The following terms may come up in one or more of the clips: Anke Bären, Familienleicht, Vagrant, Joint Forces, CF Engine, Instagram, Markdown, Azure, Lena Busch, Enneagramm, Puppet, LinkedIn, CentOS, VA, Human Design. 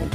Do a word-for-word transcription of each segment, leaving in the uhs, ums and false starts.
Und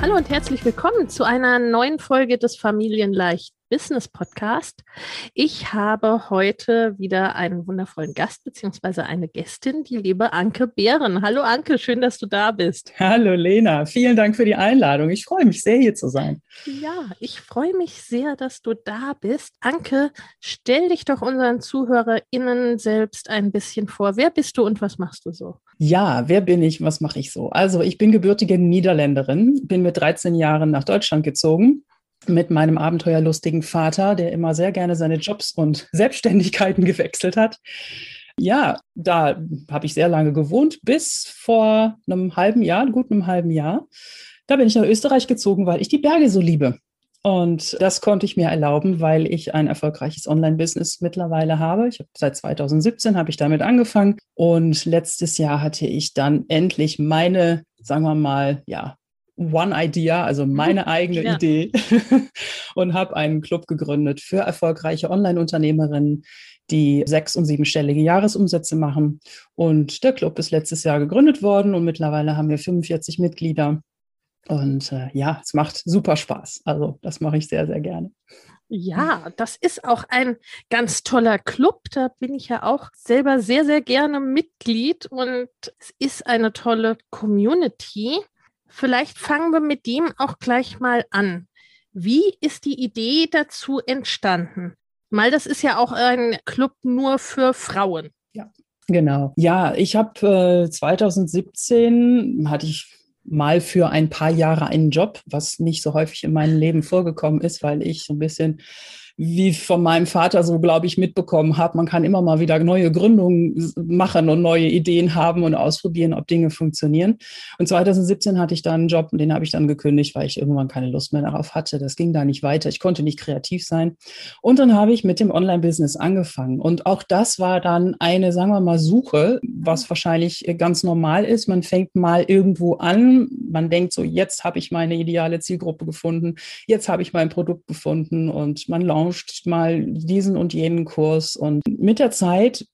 Hallo und herzlich willkommen zu einer neuen Folge des Familienleicht Business Podcast. Ich habe heute wieder einen wundervollen Gast bzw. eine Gästin, die liebe Anke Bären. Hallo Anke, schön, dass du da bist. Hallo Lena, vielen Dank für die Einladung. Ich freue mich sehr, hier zu sein. Ja, ich freue mich sehr, dass du da bist. Anke, stell dich doch unseren ZuhörerInnen selbst ein bisschen vor. Wer bist du und was machst du so? Ja, wer bin ich? Was mache ich so? Also ich bin gebürtige Niederländerin, bin mit dreizehn Jahren nach Deutschland gezogen mit meinem abenteuerlustigen Vater, der immer sehr gerne seine Jobs und Selbstständigkeiten gewechselt hat. Ja, da habe ich sehr lange gewohnt, bis vor einem halben Jahr, gut einem halben Jahr. Da bin ich nach Österreich gezogen, weil ich die Berge so liebe. Und das konnte ich mir erlauben, weil ich ein erfolgreiches Online-Business mittlerweile habe. Ich habe seit zweitausendsiebzehn habe ich damit angefangen und letztes Jahr hatte ich dann endlich meine, sagen wir mal, ja, One Idea, also meine eigene ja. Idee und habe einen Club gegründet für erfolgreiche Online-Unternehmerinnen, die sechs- und siebenstellige Jahresumsätze machen. Und der Club ist letztes Jahr gegründet worden und mittlerweile haben wir fünfundvierzig Mitglieder. Und äh, ja, es macht super Spaß. Also das mache ich sehr, sehr gerne. Ja, das ist auch ein ganz toller Club. Da bin ich ja auch selber sehr, sehr gerne Mitglied und es ist eine tolle Community. Vielleicht fangen wir mit dem auch gleich mal an. Wie ist die Idee dazu entstanden? Mal, das ist ja auch ein Club nur für Frauen. Ja, genau. Ja, ich habe äh, zweitausendsiebzehn hatte ich mal für ein paar Jahre einen Job, was nicht so häufig in meinem Leben vorgekommen ist, weil ich so ein bisschen, wie von meinem Vater so, glaube ich, mitbekommen habe, man kann immer mal wieder neue Gründungen machen und neue Ideen haben und ausprobieren, ob Dinge funktionieren. Und zweitausendsiebzehn hatte ich dann einen Job und den habe ich dann gekündigt, weil ich irgendwann keine Lust mehr darauf hatte. Das ging da nicht weiter. Ich konnte nicht kreativ sein. Und dann habe ich mit dem Online-Business angefangen. Und auch das war dann eine, sagen wir mal, Suche, was wahrscheinlich ganz normal ist. Man fängt mal irgendwo an. Man denkt so, jetzt habe ich meine ideale Zielgruppe gefunden. Jetzt habe ich mein Produkt gefunden und man launcht mal diesen und jenen Kurs und mit der Zeit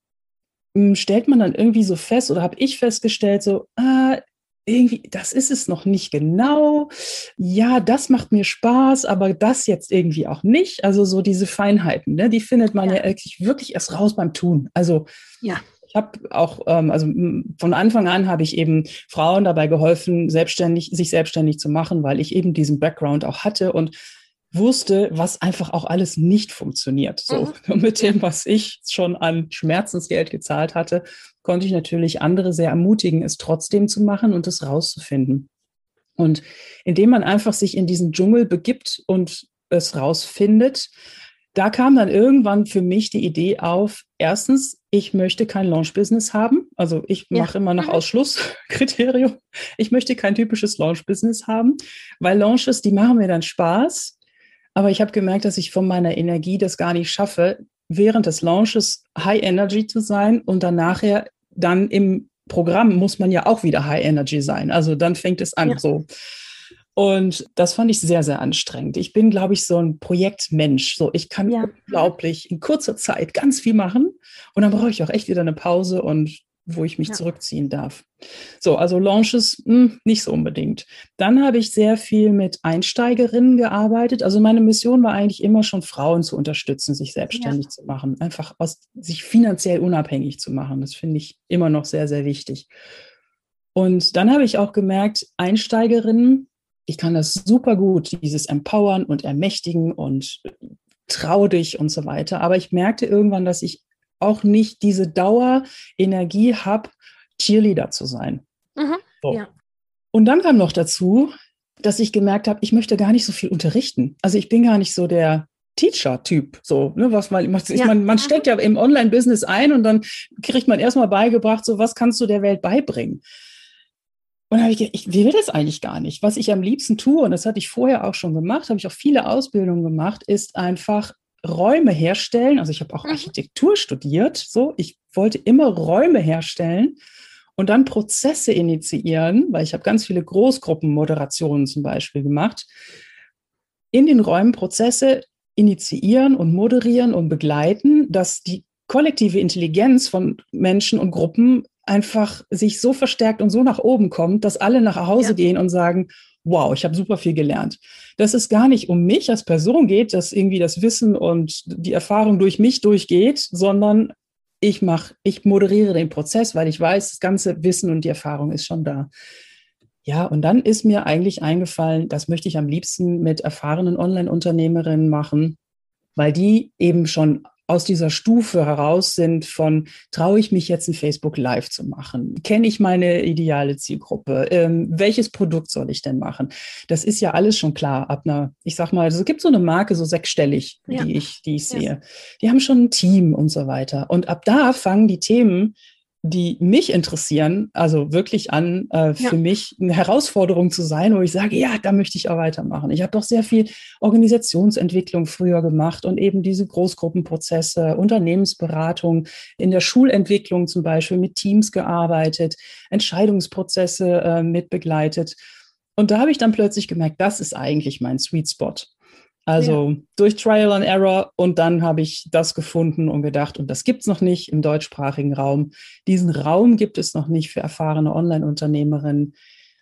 stellt man dann irgendwie so fest oder habe ich festgestellt, so ah, irgendwie, das ist es noch nicht genau. Ja, das macht mir Spaß, aber das jetzt irgendwie auch nicht. Also so diese Feinheiten, ne, die findet man ja, ja wirklich, wirklich erst raus beim Tun. Also ja. Ich habe auch, also von Anfang an habe ich eben Frauen dabei geholfen, selbstständig, sich selbstständig zu machen, weil ich eben diesen Background auch hatte und wusste, was einfach auch alles nicht funktioniert. So, mit dem, was ich schon an Schmerzensgeld gezahlt hatte, konnte ich natürlich andere sehr ermutigen, es trotzdem zu machen und es rauszufinden. Und indem man einfach sich in diesen Dschungel begibt und es rausfindet, da kam dann irgendwann für mich die Idee auf, erstens, ich möchte kein Launch-Business haben. Also ich ja. mache immer nach Ausschlusskriterium. Ich möchte kein typisches Launch-Business haben, weil Launches, die machen mir dann Spaß. Aber ich habe gemerkt, dass ich von meiner Energie das gar nicht schaffe, während des Launches High Energy zu sein und dann nachher dann im Programm muss man ja auch wieder High Energy sein. Also dann fängt es an ja. so. Und das fand ich sehr, sehr anstrengend. Ich bin, glaube ich, so ein Projektmensch. So, ich kann ja. unglaublich in kurzer Zeit ganz viel machen und dann brauche ich auch echt wieder eine Pause und wo ich mich ja. zurückziehen darf. So, also Launches mh, nicht so unbedingt. Dann habe ich sehr viel mit Einsteigerinnen gearbeitet. Also meine Mission war eigentlich immer schon, Frauen zu unterstützen, sich selbstständig ja. zu machen. Einfach aus, sich finanziell unabhängig zu machen. Das finde ich immer noch sehr, sehr wichtig. Und dann habe ich auch gemerkt, Einsteigerinnen, ich kann das super gut, dieses Empowern und Ermächtigen und trau dich und so weiter. Aber ich merkte irgendwann, dass ich auch nicht diese Dauerenergie habe, Cheerleader zu sein. Mhm, so. Ja. Und dann kam noch dazu, dass ich gemerkt habe, ich möchte gar nicht so viel unterrichten. Also ich bin gar nicht so der Teacher-Typ, so, ne, was man, man, ja. man, man steckt ja im Online-Business ein und dann kriegt man erstmal beigebracht, so, was kannst du der Welt beibringen? Und da habe ich gedacht, ich will das eigentlich gar nicht. Was ich am liebsten tue, und das hatte ich vorher auch schon gemacht, habe ich auch viele Ausbildungen gemacht, ist einfach Räume herstellen. Also ich habe auch Architektur studiert, so, ich wollte immer Räume herstellen und dann Prozesse initiieren, weil ich habe ganz viele Großgruppenmoderationen zum Beispiel gemacht. In den Räumen Prozesse initiieren und moderieren und begleiten, dass die kollektive Intelligenz von Menschen und Gruppen einfach sich so verstärkt und so nach oben kommt, dass alle nach Hause ja. gehen und sagen, wow, ich habe super viel gelernt. Dass es gar nicht um mich als Person geht, dass irgendwie das Wissen und die Erfahrung durch mich durchgeht, sondern ich mache, ich moderiere den Prozess, weil ich weiß, das ganze Wissen und die Erfahrung ist schon da. Ja, und dann ist mir eigentlich eingefallen, das möchte ich am liebsten mit erfahrenen Online-Unternehmerinnen machen, weil die eben schon aus dieser Stufe heraus sind von, traue ich mich jetzt ein Facebook Live zu machen? Kenne ich meine ideale Zielgruppe? Ähm, welches Produkt soll ich denn machen? Das ist ja alles schon klar. Ab einer, ich sag mal, es gibt so eine Marke, so sechsstellig, ja. die ich, die ich sehe. Yes. Die haben schon ein Team und so weiter. Und ab da fangen die Themen, die mich interessieren, also wirklich an, äh, für ja. mich eine Herausforderung zu sein, wo ich sage, ja, da möchte ich auch weitermachen. Ich habe doch sehr viel Organisationsentwicklung früher gemacht und eben diese Großgruppenprozesse, Unternehmensberatung, in der Schulentwicklung zum Beispiel mit Teams gearbeitet, Entscheidungsprozesse äh, mitbegleitet. Und da habe ich dann plötzlich gemerkt, das ist eigentlich mein Sweet Spot. Also ja. durch Trial and Error und dann habe ich das gefunden und gedacht, und das gibt es noch nicht im deutschsprachigen Raum. Diesen Raum gibt es noch nicht für erfahrene Online-Unternehmerinnen.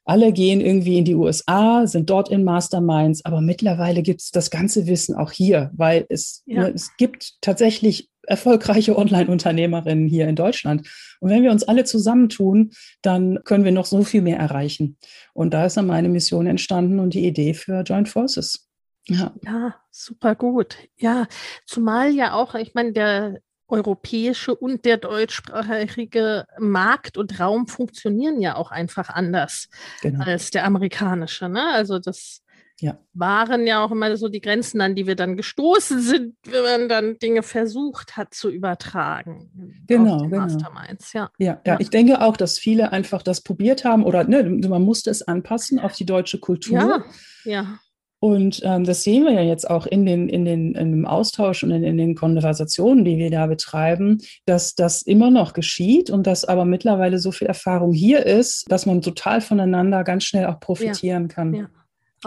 Alle gehen irgendwie in die U S A, sind dort in Masterminds, aber mittlerweile gibt es das ganze Wissen auch hier, weil es, ja. ne, es gibt tatsächlich erfolgreiche Online-Unternehmerinnen hier in Deutschland. Und wenn wir uns alle zusammentun, dann können wir noch so viel mehr erreichen. Und da ist dann meine Mission entstanden und die Idee für Joint Forces. Ja. ja, super gut. Ja, zumal ja auch, ich meine, der europäische und der deutschsprachige Markt und Raum funktionieren ja auch einfach anders genau. als der amerikanische. Ne? Also das ja. waren ja auch immer so die Grenzen, an die wir dann gestoßen sind, wenn man dann Dinge versucht hat zu übertragen. Genau, genau. Masterminds, ja. Ja, ja. ja, ich denke auch, dass viele einfach das probiert haben oder ne, man musste es anpassen auf die deutsche Kultur. Ja, ja. Und ähm, das sehen wir ja jetzt auch in, den, in, den, in dem Austausch und in, in den Konversationen, die wir da betreiben, dass das immer noch geschieht und dass aber mittlerweile so viel Erfahrung hier ist, dass man total voneinander ganz schnell auch profitieren ja. kann. Ja.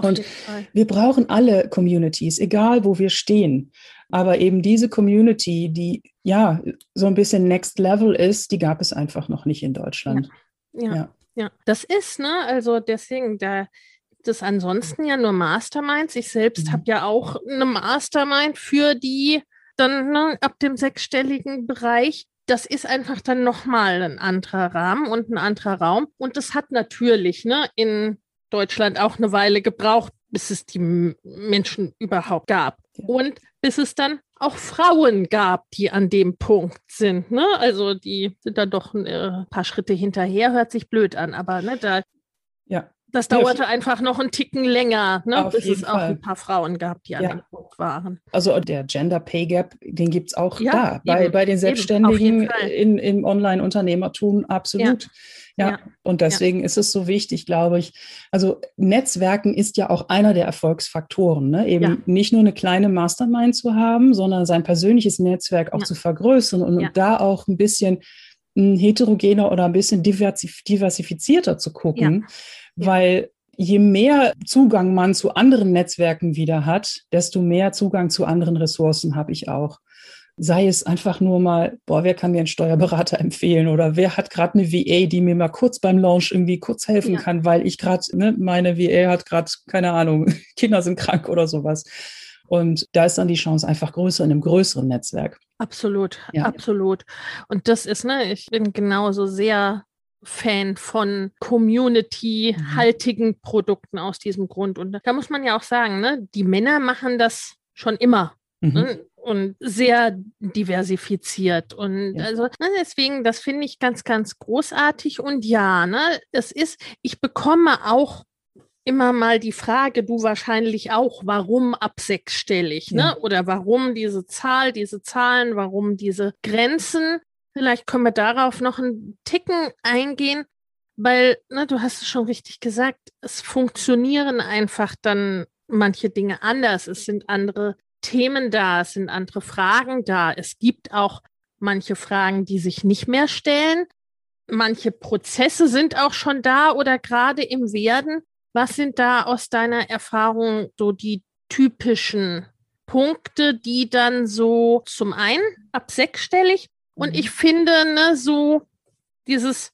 Und wir brauchen alle Communities, egal wo wir stehen. Aber eben diese Community, die ja so ein bisschen Next Level ist, die gab es einfach noch nicht in Deutschland. Ja, ja. ja. ja. das ist, ne, also deswegen, da das ansonsten ja nur Masterminds. Ich selbst mhm. habe ja auch eine Mastermind für die dann ne, ab dem sechsstelligen Bereich. Das ist einfach dann nochmal ein anderer Rahmen und ein anderer Raum. Und das hat natürlich ne, in Deutschland auch eine Weile gebraucht, bis es die Menschen überhaupt gab. Und bis es dann auch Frauen gab, die an dem Punkt sind. Ne? Also die sind da doch ein paar Schritte hinterher. Hört sich blöd an, aber ne, da... Ja. Das dauerte einfach noch einen Ticken länger, ne, bis es auch ein paar Frauen gab, die ja. an dem Punkt waren. Also der Gender Pay Gap, den gibt es auch ja, da, eben, bei, bei den Selbstständigen in, im Online-Unternehmertum, absolut. Ja, ja. ja. Und deswegen ja. ist es so wichtig, glaube ich. Also Netzwerken ist ja auch einer der Erfolgsfaktoren, ne? Eben ja. nicht nur eine kleine Mastermind zu haben, sondern sein persönliches Netzwerk auch ja. zu vergrößern und, ja. und da auch ein bisschen heterogener oder ein bisschen diversifizierter zu gucken, ja. weil je mehr Zugang man zu anderen Netzwerken wieder hat, desto mehr Zugang zu anderen Ressourcen habe ich auch. Sei es einfach nur mal, boah, wer kann mir einen Steuerberater empfehlen oder wer hat gerade eine V A, die mir mal kurz beim Launch irgendwie kurz helfen ja. kann, weil ich gerade, ne, meine V A hat gerade, keine Ahnung, Kinder sind krank oder sowas. Und da ist dann die Chance einfach größer in einem größeren Netzwerk. Absolut, ja. absolut. Und das ist, ne, ich bin genauso sehr Fan von community-haltigen mhm. Produkten aus diesem Grund. Und da muss man ja auch sagen, ne, die Männer machen das schon immer. Mhm. Ne? Und sehr diversifiziert. Und ja. also ne, deswegen, das finde ich ganz, ganz großartig. Und ja, ne, es ist, ich bekomme auch immer mal die Frage, du wahrscheinlich auch, warum ab sechsstellig, ja. ne? Oder warum diese Zahl, diese Zahlen, warum diese Grenzen? Vielleicht können wir darauf noch einen Ticken eingehen, weil, ne, du hast es schon richtig gesagt, es funktionieren einfach dann manche Dinge anders. Es sind andere Themen da, es sind andere Fragen da. Es gibt auch manche Fragen, die sich nicht mehr stellen. Manche Prozesse sind auch schon da oder gerade im Werden. Was sind da aus deiner Erfahrung so die typischen Punkte, die dann so zum einen ab sechsstellig und ich finde, ne, so dieses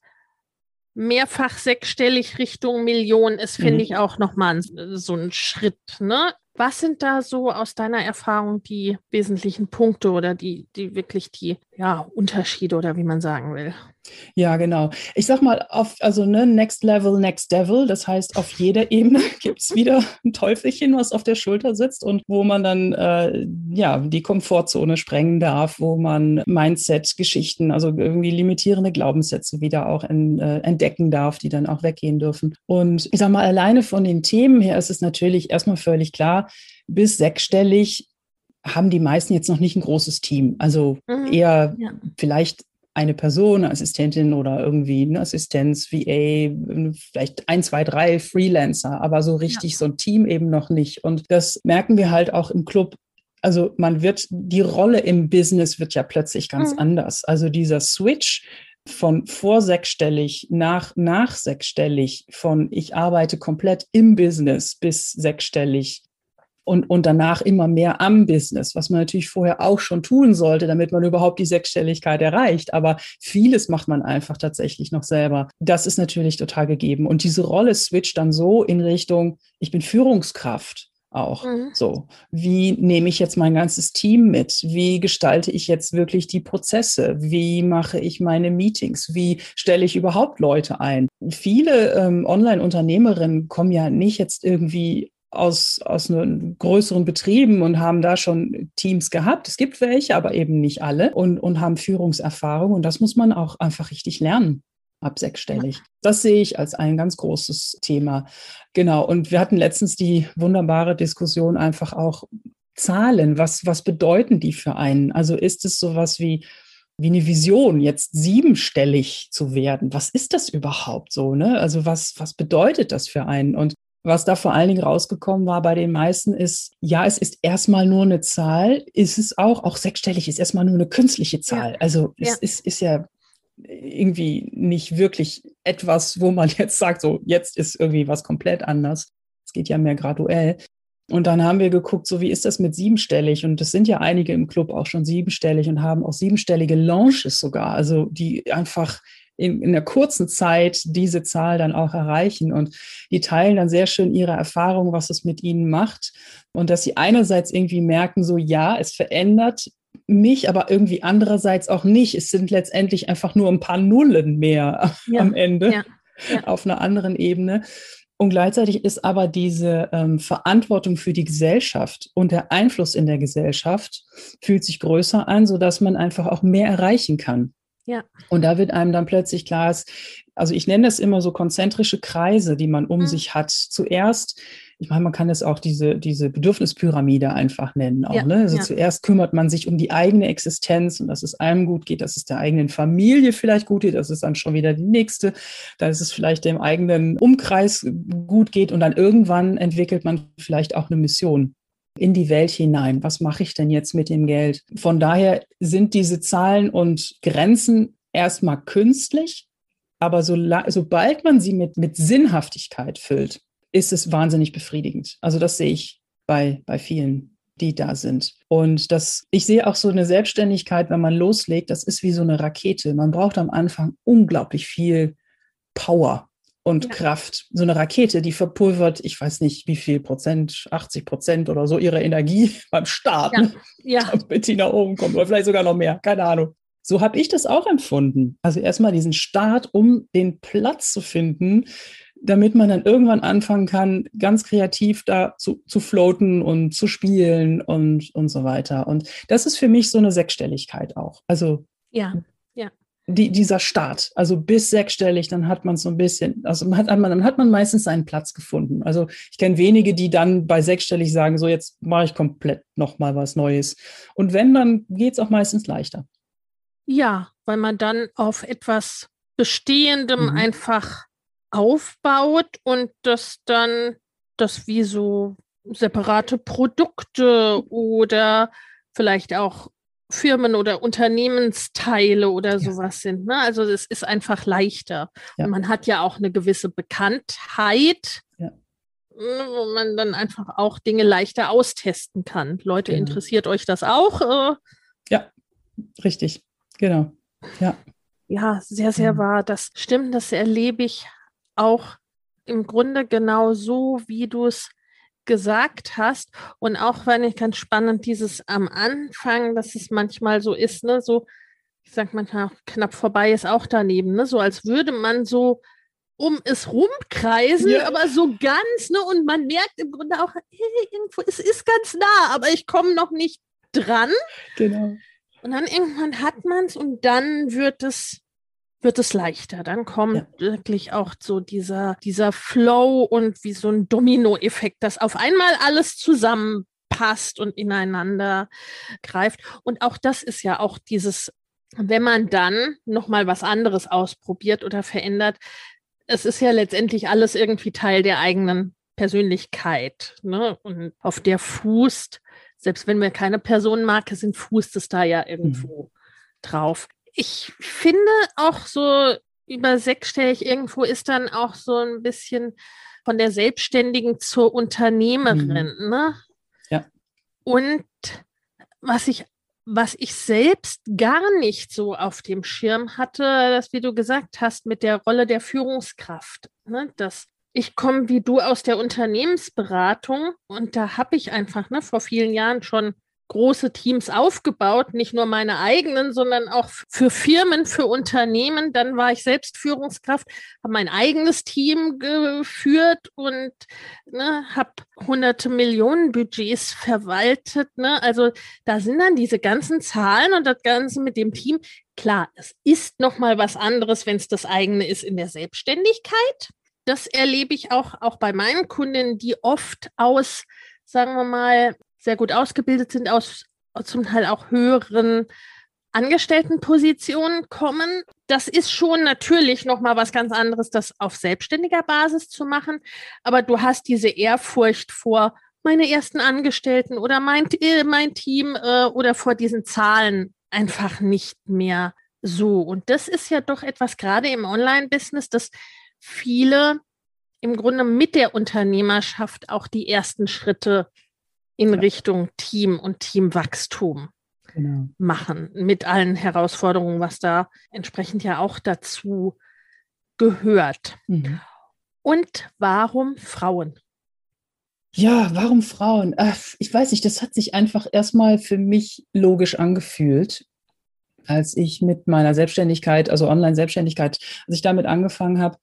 mehrfach sechsstellig Richtung Millionen ist, finde mhm. ich auch nochmal so ein Schritt, ne? Was sind da so aus deiner Erfahrung die wesentlichen Punkte oder die, die wirklich die ja, Unterschiede oder wie man sagen will? Ja, genau. Ich sag mal, auf, also ne, Next Level, Next Devil, das heißt, auf jeder Ebene gibt es wieder ein Teufelchen, was auf der Schulter sitzt und wo man dann äh, ja, die Komfortzone sprengen darf, wo man Mindset-Geschichten, also irgendwie limitierende Glaubenssätze wieder auch in, äh, entdecken darf, die dann auch weggehen dürfen. Und ich sag mal, alleine von den Themen her ist es natürlich erstmal völlig klar, bis sechsstellig haben die meisten jetzt noch nicht ein großes Team. Also mhm, eher ja. vielleicht eine Person, eine Assistentin oder irgendwie eine Assistenz, V A, vielleicht ein, zwei, drei Freelancer, aber so richtig ja. so ein Team eben noch nicht. Und das merken wir halt auch im Club. Also man wird, die Rolle im Business wird ja plötzlich ganz mhm. anders. Also dieser Switch von vor sechsstellig nach nach sechsstellig, von ich arbeite komplett im Business bis sechsstellig, Und, und danach immer mehr am Business, was man natürlich vorher auch schon tun sollte, damit man überhaupt die Sechsstelligkeit erreicht. Aber vieles macht man einfach tatsächlich noch selber. Das ist natürlich total gegeben. Und diese Rolle switcht dann so in Richtung, ich bin Führungskraft auch. Mhm. So, wie nehme ich jetzt mein ganzes Team mit? Wie gestalte ich jetzt wirklich die Prozesse? Wie mache ich meine Meetings? Wie stelle ich überhaupt Leute ein? Viele ähm, Online-Unternehmerinnen kommen ja nicht jetzt irgendwie aus, aus größeren Betrieben und haben da schon Teams gehabt. Es gibt welche, aber eben nicht alle und, und haben Führungserfahrung. Und das muss man auch einfach richtig lernen, ab sechsstellig. Das sehe ich als ein ganz großes Thema. Genau. Und wir hatten letztens die wunderbare Diskussion einfach auch Zahlen. Was, was bedeuten die für einen? Also ist es sowas wie wie eine Vision, jetzt siebenstellig zu werden? Was ist das überhaupt so, ne? Also was, was bedeutet das für einen? Und was da vor allen Dingen rausgekommen war bei den meisten ist, ja, es ist erstmal nur eine Zahl, ist es auch, auch sechsstellig ist erstmal nur eine künstliche Zahl. Ja. Also es ja. Ist, ist ja irgendwie nicht wirklich etwas, wo man jetzt sagt, so jetzt ist irgendwie was komplett anders. Es geht ja mehr graduell. Und dann haben wir geguckt, so wie ist das mit siebenstellig? Und das sind ja einige im Club auch schon siebenstellig und haben auch siebenstellige Launches sogar, also die einfach in einer kurzen Zeit diese Zahl dann auch erreichen. Und die teilen dann sehr schön ihre Erfahrung, was es mit ihnen macht. Und dass sie einerseits irgendwie merken, so ja, es verändert mich, aber irgendwie andererseits auch nicht. Es sind letztendlich einfach nur ein paar Nullen mehr ja, am Ende ja, ja. auf einer anderen Ebene. Und gleichzeitig ist aber diese ähm, Verantwortung für die Gesellschaft und der Einfluss in der Gesellschaft fühlt sich größer an, sodass man einfach auch mehr erreichen kann. Ja. Und da wird einem dann plötzlich klar, also ich nenne das immer so konzentrische Kreise, die man um mhm. sich hat. Zuerst, ich meine, man kann das auch diese, diese Bedürfnispyramide einfach nennen. Auch, ja. ne? Also ja. zuerst kümmert man sich um die eigene Existenz und dass es einem gut geht, dass es der eigenen Familie vielleicht gut geht, dass es dann schon wieder die nächste, dass es vielleicht dem eigenen Umkreis gut geht und dann irgendwann entwickelt man vielleicht auch eine Mission in die Welt hinein. Was mache ich denn jetzt mit dem Geld? Von daher sind diese Zahlen und Grenzen erstmal künstlich, aber so, sobald man sie mit, mit Sinnhaftigkeit füllt, ist es wahnsinnig befriedigend. Also das sehe ich bei, bei vielen, die da sind. Und das, ich sehe auch so eine Selbstständigkeit, wenn man loslegt, das ist wie so eine Rakete. Man braucht am Anfang unglaublich viel Power und ja. Kraft. So eine Rakete, die verpulvert, ich weiß nicht, wie viel Prozent, achtzig Prozent oder so ihre Energie beim Start, ja. Ne? Ja. damit die nach oben kommt. Oder vielleicht sogar noch mehr, keine Ahnung. So habe ich das auch empfunden. Also erstmal diesen Start, um den Platz zu finden, damit man dann irgendwann anfangen kann, ganz kreativ da zu, zu floaten und zu spielen und, und so weiter. Und das ist für mich so eine Sechsstelligkeit auch. Also ja, ja. Die, dieser Start, also bis sechsstellig, dann hat man so ein bisschen, also hat, dann hat man meistens seinen Platz gefunden. Also ich kenne wenige, die dann bei sechsstellig sagen, so jetzt mache ich komplett nochmal was Neues. Und wenn, dann geht es auch meistens leichter. Ja, weil man dann auf etwas Bestehendem mhm. einfach aufbaut und das dann, das wie so separate Produkte oder vielleicht auch Firmen- oder Unternehmensteile oder ja. sowas sind. Ne? Also es ist einfach leichter. Ja. Und man hat ja auch eine gewisse Bekanntheit, ja. wo man dann einfach auch Dinge leichter austesten kann. Leute, genau. Interessiert euch das auch? Ja, richtig. Genau. Ja, ja, sehr, sehr ja. wahr. Das stimmt, das erlebe ich auch im Grunde genau so, wie du es gesagt hast. Und auch wenn ich ganz spannend dieses am Anfang, dass es manchmal so ist, ne, so, ich sag manchmal knapp vorbei ist auch daneben, ne, so als würde man so um es rumkreisen, ja. aber so ganz, ne, und man merkt im Grunde auch, hey, irgendwo, es ist ganz nah, aber ich komme noch nicht dran. Genau. Und dann irgendwann hat man es und dann wird es wird es leichter. Dann kommt ja. wirklich auch so dieser, dieser Flow und wie so ein Domino-Effekt, dass auf einmal alles zusammenpasst und ineinander greift. Und auch das ist ja auch dieses, wenn man dann nochmal was anderes ausprobiert oder verändert, es ist ja letztendlich alles irgendwie Teil der eigenen Persönlichkeit, ne? Und auf der fußt, selbst wenn wir keine Personenmarke sind, fußt es da ja irgendwo mhm. drauf. Ich finde auch so über sechsstellig irgendwo ist dann auch so ein bisschen von der Selbstständigen zur Unternehmerin. Mhm. Ne? Ja. Und was ich, was ich selbst gar nicht so auf dem Schirm hatte, das, wie du gesagt hast, mit der Rolle der Führungskraft, ne? Das Ich komme wie du aus der Unternehmensberatung und da habe ich einfach ne, vor vielen Jahren schon große Teams aufgebaut, nicht nur meine eigenen, sondern auch für Firmen, für Unternehmen. Dann war ich selbst Führungskraft, habe mein eigenes Team geführt und ne, habe hunderte Millionen Budgets verwaltet. Ne? Also da sind dann diese ganzen Zahlen und das Ganze mit dem Team. Klar, es ist nochmal was anderes, wenn es das eigene ist in der Selbstständigkeit. Das erlebe ich auch, auch bei meinen Kundinnen, die oft aus, sagen wir mal, sehr gut ausgebildet sind, aus zum Teil auch höheren Angestelltenpositionen kommen. Das ist schon natürlich nochmal was ganz anderes, das auf selbstständiger Basis zu machen. Aber du hast diese Ehrfurcht vor meine ersten Angestellten oder mein, mein Team äh, oder vor diesen Zahlen einfach nicht mehr so. Und das ist ja doch etwas, gerade im Online-Business, das viele im Grunde mit der Unternehmerschaft auch die ersten Schritte in ja. Richtung Team und Teamwachstum genau. machen, mit allen Herausforderungen, was da entsprechend ja auch dazu gehört. Mhm. Und warum Frauen? Ja, warum Frauen? Ach, ich weiß nicht, das hat sich einfach erstmal für mich logisch angefühlt. Als ich mit meiner Selbstständigkeit, also Online-Selbstständigkeit, als ich damit angefangen habe,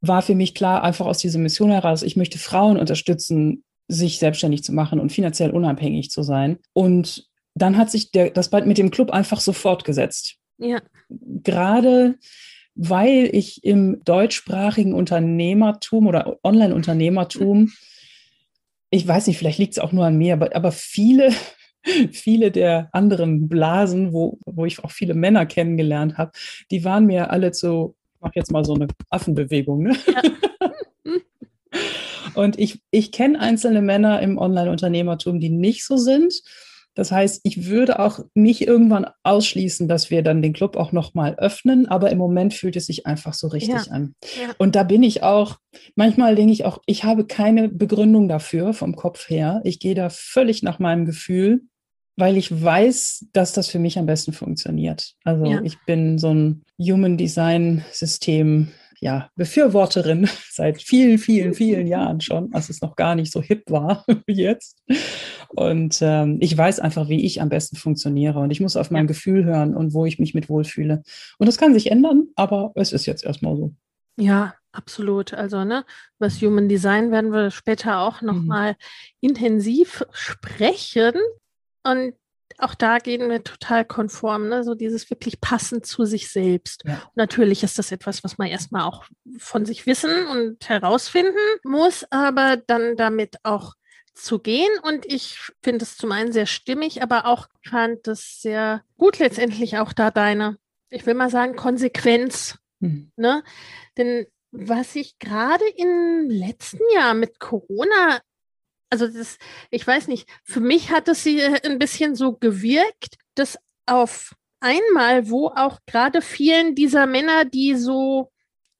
war für mich klar, einfach aus dieser Mission heraus, ich möchte Frauen unterstützen, sich selbstständig zu machen und finanziell unabhängig zu sein. Und dann hat sich der, das mit dem Club einfach so fortgesetzt. Ja. Gerade weil ich im deutschsprachigen Unternehmertum oder Online-Unternehmertum, ich weiß nicht, vielleicht liegt es auch nur an mir, aber, aber viele... Viele der anderen Blasen, wo, wo ich auch viele Männer kennengelernt habe, die waren mir alle zu, ich mache jetzt mal so eine Affenbewegung. Ne? Ja. Und ich, ich kenne einzelne Männer im Online-Unternehmertum, die nicht so sind. Das heißt, ich würde auch nicht irgendwann ausschließen, dass wir dann den Club auch nochmal öffnen, aber im Moment fühlt es sich einfach so richtig ja. an. Ja. Und da bin ich auch, manchmal denke ich auch, ich habe keine Begründung dafür vom Kopf her. Ich gehe da völlig nach meinem Gefühl, weil ich weiß, dass das für mich am besten funktioniert. Also ja. ich bin so ein Human Design System ja, Befürworterin seit vielen, vielen, vielen Jahren schon, als es noch gar nicht so hip war wie jetzt. Und ähm, ich weiß einfach, wie ich am besten funktioniere und ich muss auf mein Gefühl hören und wo ich mich mit wohlfühle. Und das kann sich ändern, aber es ist jetzt erstmal so. Ja, absolut. Also, ne, über das Human Design werden wir später auch nochmal mhm. intensiv sprechen. Und auch da gehen wir total konform, ne? So dieses wirklich passend zu sich selbst. Ja. Und natürlich ist das etwas, was man erstmal auch von sich wissen und herausfinden muss, aber dann damit auch zu gehen. Und ich finde es zum einen sehr stimmig, aber auch fand es sehr gut letztendlich auch da deine, ich will mal sagen, Konsequenz. Mhm. Ne? Denn was ich gerade im letzten Jahr mit Corona, also das, ich weiß nicht, für mich hat es ein bisschen so gewirkt, dass auf einmal, wo auch gerade vielen dieser Männer, die so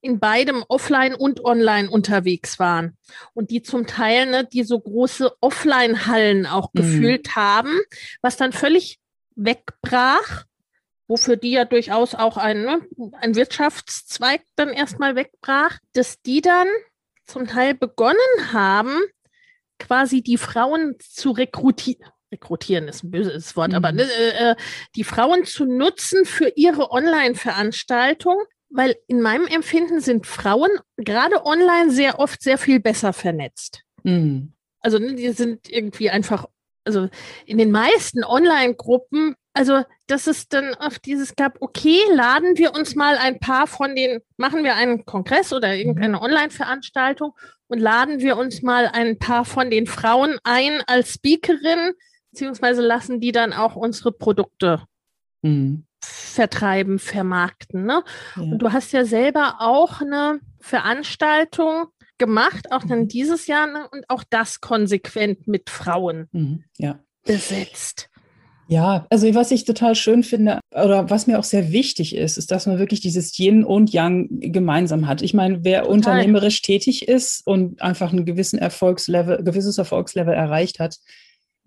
in beidem offline und online unterwegs waren und die zum Teil, ne, die so große Offline-Hallen auch mhm. gefühlt haben, was dann völlig wegbrach, wofür die ja durchaus auch ein, ne, ein Wirtschaftszweig dann erstmal wegbrach, dass die dann zum Teil begonnen haben, quasi die Frauen zu rekrutieren. Rekrutieren ist ein böses Wort, mhm. aber äh, die Frauen zu nutzen für ihre Online-Veranstaltung, weil in meinem Empfinden sind Frauen gerade online sehr oft sehr viel besser vernetzt. Mhm. Also ne, die sind irgendwie einfach, also in den meisten Online-Gruppen, also dass es dann auf dieses gab, okay, laden wir uns mal ein paar von den, machen wir einen Kongress oder irgendeine Online-Veranstaltung und laden wir uns mal ein paar von den Frauen ein als Speakerin, beziehungsweise lassen die dann auch unsere Produkte mhm. vertreiben, vermarkten. Ne? Ja. Und du hast ja selber auch eine Veranstaltung gemacht, auch dann dieses Jahr, ne? Und auch das konsequent mit Frauen mhm. ja. besetzt. Ja, also was ich total schön finde oder was mir auch sehr wichtig ist, ist, dass man wirklich dieses Yin und Yang gemeinsam hat. Ich meine, wer total. Unternehmerisch tätig ist und einfach einen gewissen Erfolgslevel, gewisses Erfolgslevel erreicht hat,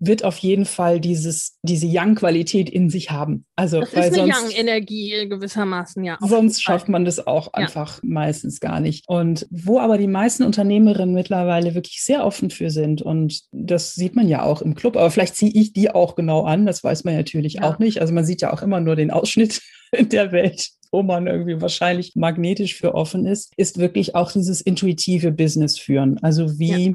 wird auf jeden Fall dieses, diese Yang-Qualität in sich haben. Also, das weil ist eine sonst, Yang-Energie gewissermaßen, ja. Sonst schafft man das auch einfach ja. meistens gar nicht. Und wo aber die meisten Unternehmerinnen mittlerweile wirklich sehr offen für sind, und das sieht man ja auch im Club, aber vielleicht ziehe ich die auch genau an, das weiß man natürlich ja. auch nicht. Also man sieht ja auch immer nur den Ausschnitt in der Welt, wo man irgendwie wahrscheinlich magnetisch für offen ist, ist wirklich auch dieses intuitive Business führen. Also wie... Ja.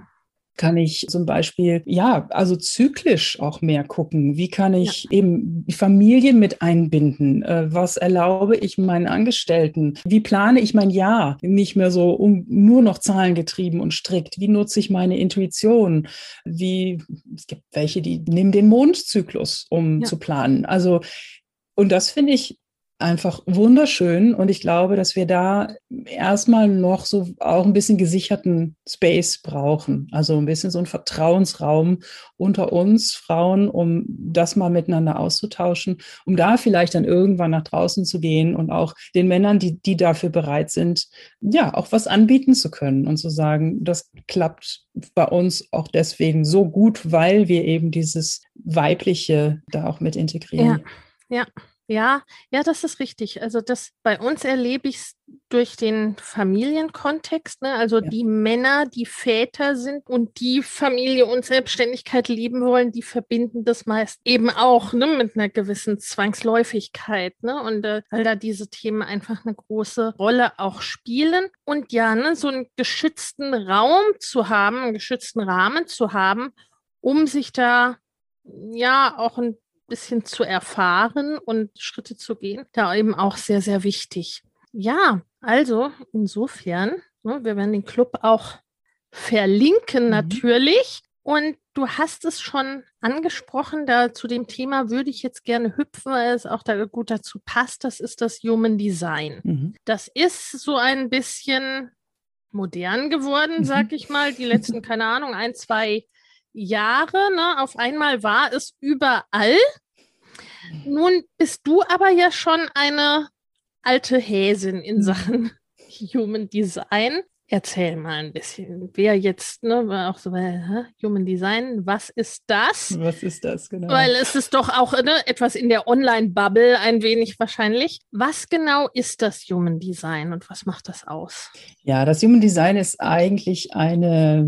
Kann ich zum Beispiel, ja, also zyklisch auch mehr gucken? Wie kann ich ja. eben die Familie mit einbinden? Was erlaube ich meinen Angestellten? Wie plane ich mein Jahr? Nicht mehr so um nur noch zahlengetrieben und strikt. Wie nutze ich meine Intuition? Wie, es gibt welche, die nehmen den Mondzyklus, um ja. zu planen. Also, und das finde ich einfach wunderschön. Und ich glaube, dass wir da erstmal noch so auch ein bisschen gesicherten Space brauchen. Also ein bisschen so einen Vertrauensraum unter uns Frauen, um das mal miteinander auszutauschen, um da vielleicht dann irgendwann nach draußen zu gehen und auch den Männern, die, die dafür bereit sind, ja, auch was anbieten zu können und zu sagen, das klappt bei uns auch deswegen so gut, weil wir eben dieses Weibliche da auch mit integrieren. Ja, ja. Ja, ja, das ist richtig. Also das bei uns erlebe ich es durch den Familienkontext, ne? Also ja. die Männer, die Väter sind und die Familie und Selbstständigkeit leben wollen, die verbinden das meist eben auch, ne, mit einer gewissen Zwangsläufigkeit, ne? Und äh, weil da diese Themen einfach eine große Rolle auch spielen. Und ja, ne, so einen geschützten Raum zu haben, einen geschützten Rahmen zu haben, um sich da ja auch ein bisschen zu erfahren und Schritte zu gehen, da eben auch sehr, sehr wichtig. Ja, also insofern, ne, wir werden den Club auch verlinken mhm. natürlich. Und du hast es schon angesprochen, da zu dem Thema würde ich jetzt gerne hüpfen, weil es auch da gut dazu passt. Das ist das Human Design. Mhm. Das ist so ein bisschen modern geworden, mhm. sag ich mal, die letzten, keine Ahnung, ein, zwei Jahre, ne? Auf einmal war es überall. Nun bist du aber ja schon eine alte Häsin in Sachen Human Design. Erzähl mal ein bisschen. Wer jetzt, ne, war auch so, weil, Human Design, was ist das? Was ist das, genau. Weil es ist doch auch, ne, etwas in der Online-Bubble ein wenig wahrscheinlich. Was genau ist das Human Design und was macht das aus? Ja, das Human Design ist eigentlich eine,